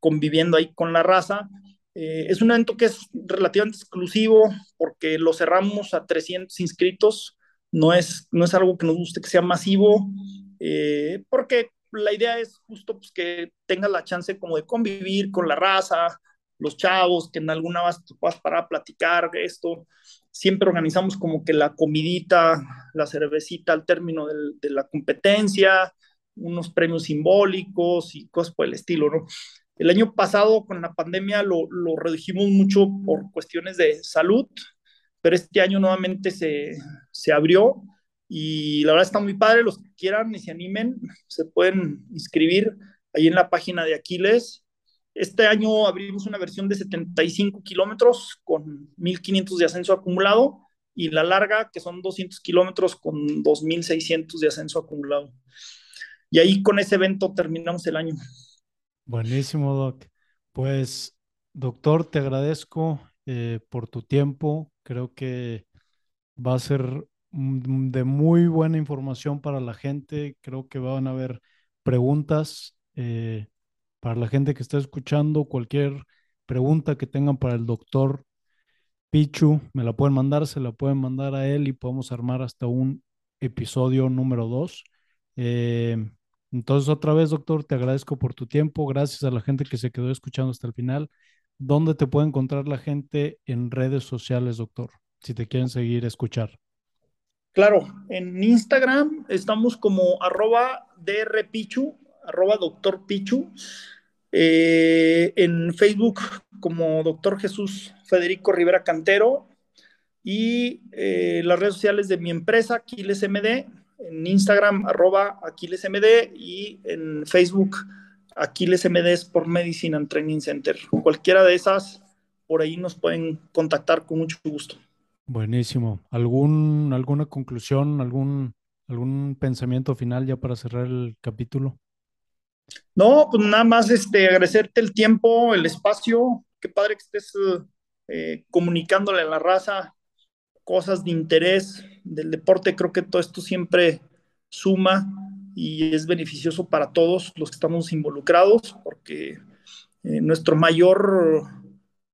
conviviendo ahí con la raza. Eh, es un evento que es relativamente exclusivo porque lo cerramos a trescientos inscritos, no es, no es algo que nos guste que sea masivo, eh, porque la idea es justo pues, que tengas la chance como de convivir con la raza, los chavos, que en alguna vez te puedas parar a platicar esto. Siempre organizamos como que la comidita, la cervecita al término del, de la competencia, unos premios simbólicos y cosas por el estilo, ¿no? El año pasado con la pandemia lo, lo redujimos mucho por cuestiones de salud, pero este año nuevamente se, se abrió y la verdad está muy padre. Los que quieran y se animen se pueden inscribir ahí en la página de Aquiles. Este año abrimos una versión de setenta y cinco kilómetros con mil quinientos de ascenso acumulado y la larga, que son doscientos kilómetros con dos mil seiscientos de ascenso acumulado. Y ahí con ese evento terminamos el año. Buenísimo, Doc. Pues, doctor, te agradezco eh, por tu tiempo. Creo que va a ser de muy buena información para la gente. Creo que van a haber preguntas. Eh, Para la gente que está escuchando, cualquier pregunta que tengan para el doctor Pichu, me la pueden mandar, se la pueden mandar a él y podemos armar hasta un episodio número dos. Eh, entonces, otra vez, doctor, te agradezco por tu tiempo. Gracias a la gente que se quedó escuchando hasta el final. ¿Dónde te puede encontrar la gente en redes sociales, doctor? Si te quieren seguir a escuchar. Claro, en Instagram estamos como arroba drpichu, arroba doctor Pichu. Eh, en Facebook como doctor Jesús Federico Rivera Cantero, y eh, las redes sociales de mi empresa Aquiles M D, en Instagram arroba Aquiles M D y en Facebook Aquiles M D Sport Medicine and Training Center. Cualquiera de esas, por ahí nos pueden contactar con mucho gusto. Buenísimo. ¿Algún, alguna conclusión, algún, algún pensamiento final ya para cerrar el capítulo? No, pues nada más este, agradecerte el tiempo, el espacio. Qué padre que estés eh, comunicándole a la raza cosas de interés del deporte. Creo que todo esto siempre suma. y es beneficioso para todos los que estamos involucrados, porque eh, nuestro mayor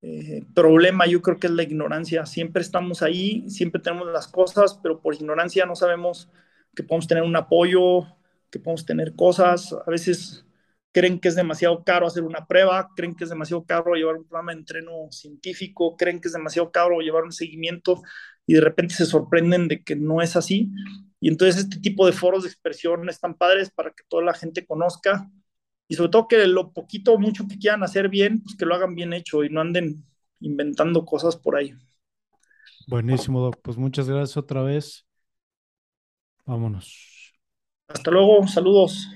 eh, problema yo creo que es la ignorancia. Siempre estamos ahí, siempre tenemos las cosas, pero por ignorancia no sabemos que podemos tener un apoyo, que podemos tener cosas. A veces creen que es demasiado caro hacer una prueba, creen que es demasiado caro llevar un programa de entreno científico, creen que es demasiado caro llevar un seguimiento, y de repente se sorprenden de que no es así. Y entonces este tipo de foros de expresión están padres para que toda la gente conozca, y sobre todo que lo poquito o mucho que quieran hacer bien, pues que lo hagan bien hecho y no anden inventando cosas por ahí. Buenísimo, Doc. Pues muchas gracias otra vez. Vámonos. Hasta luego. Saludos.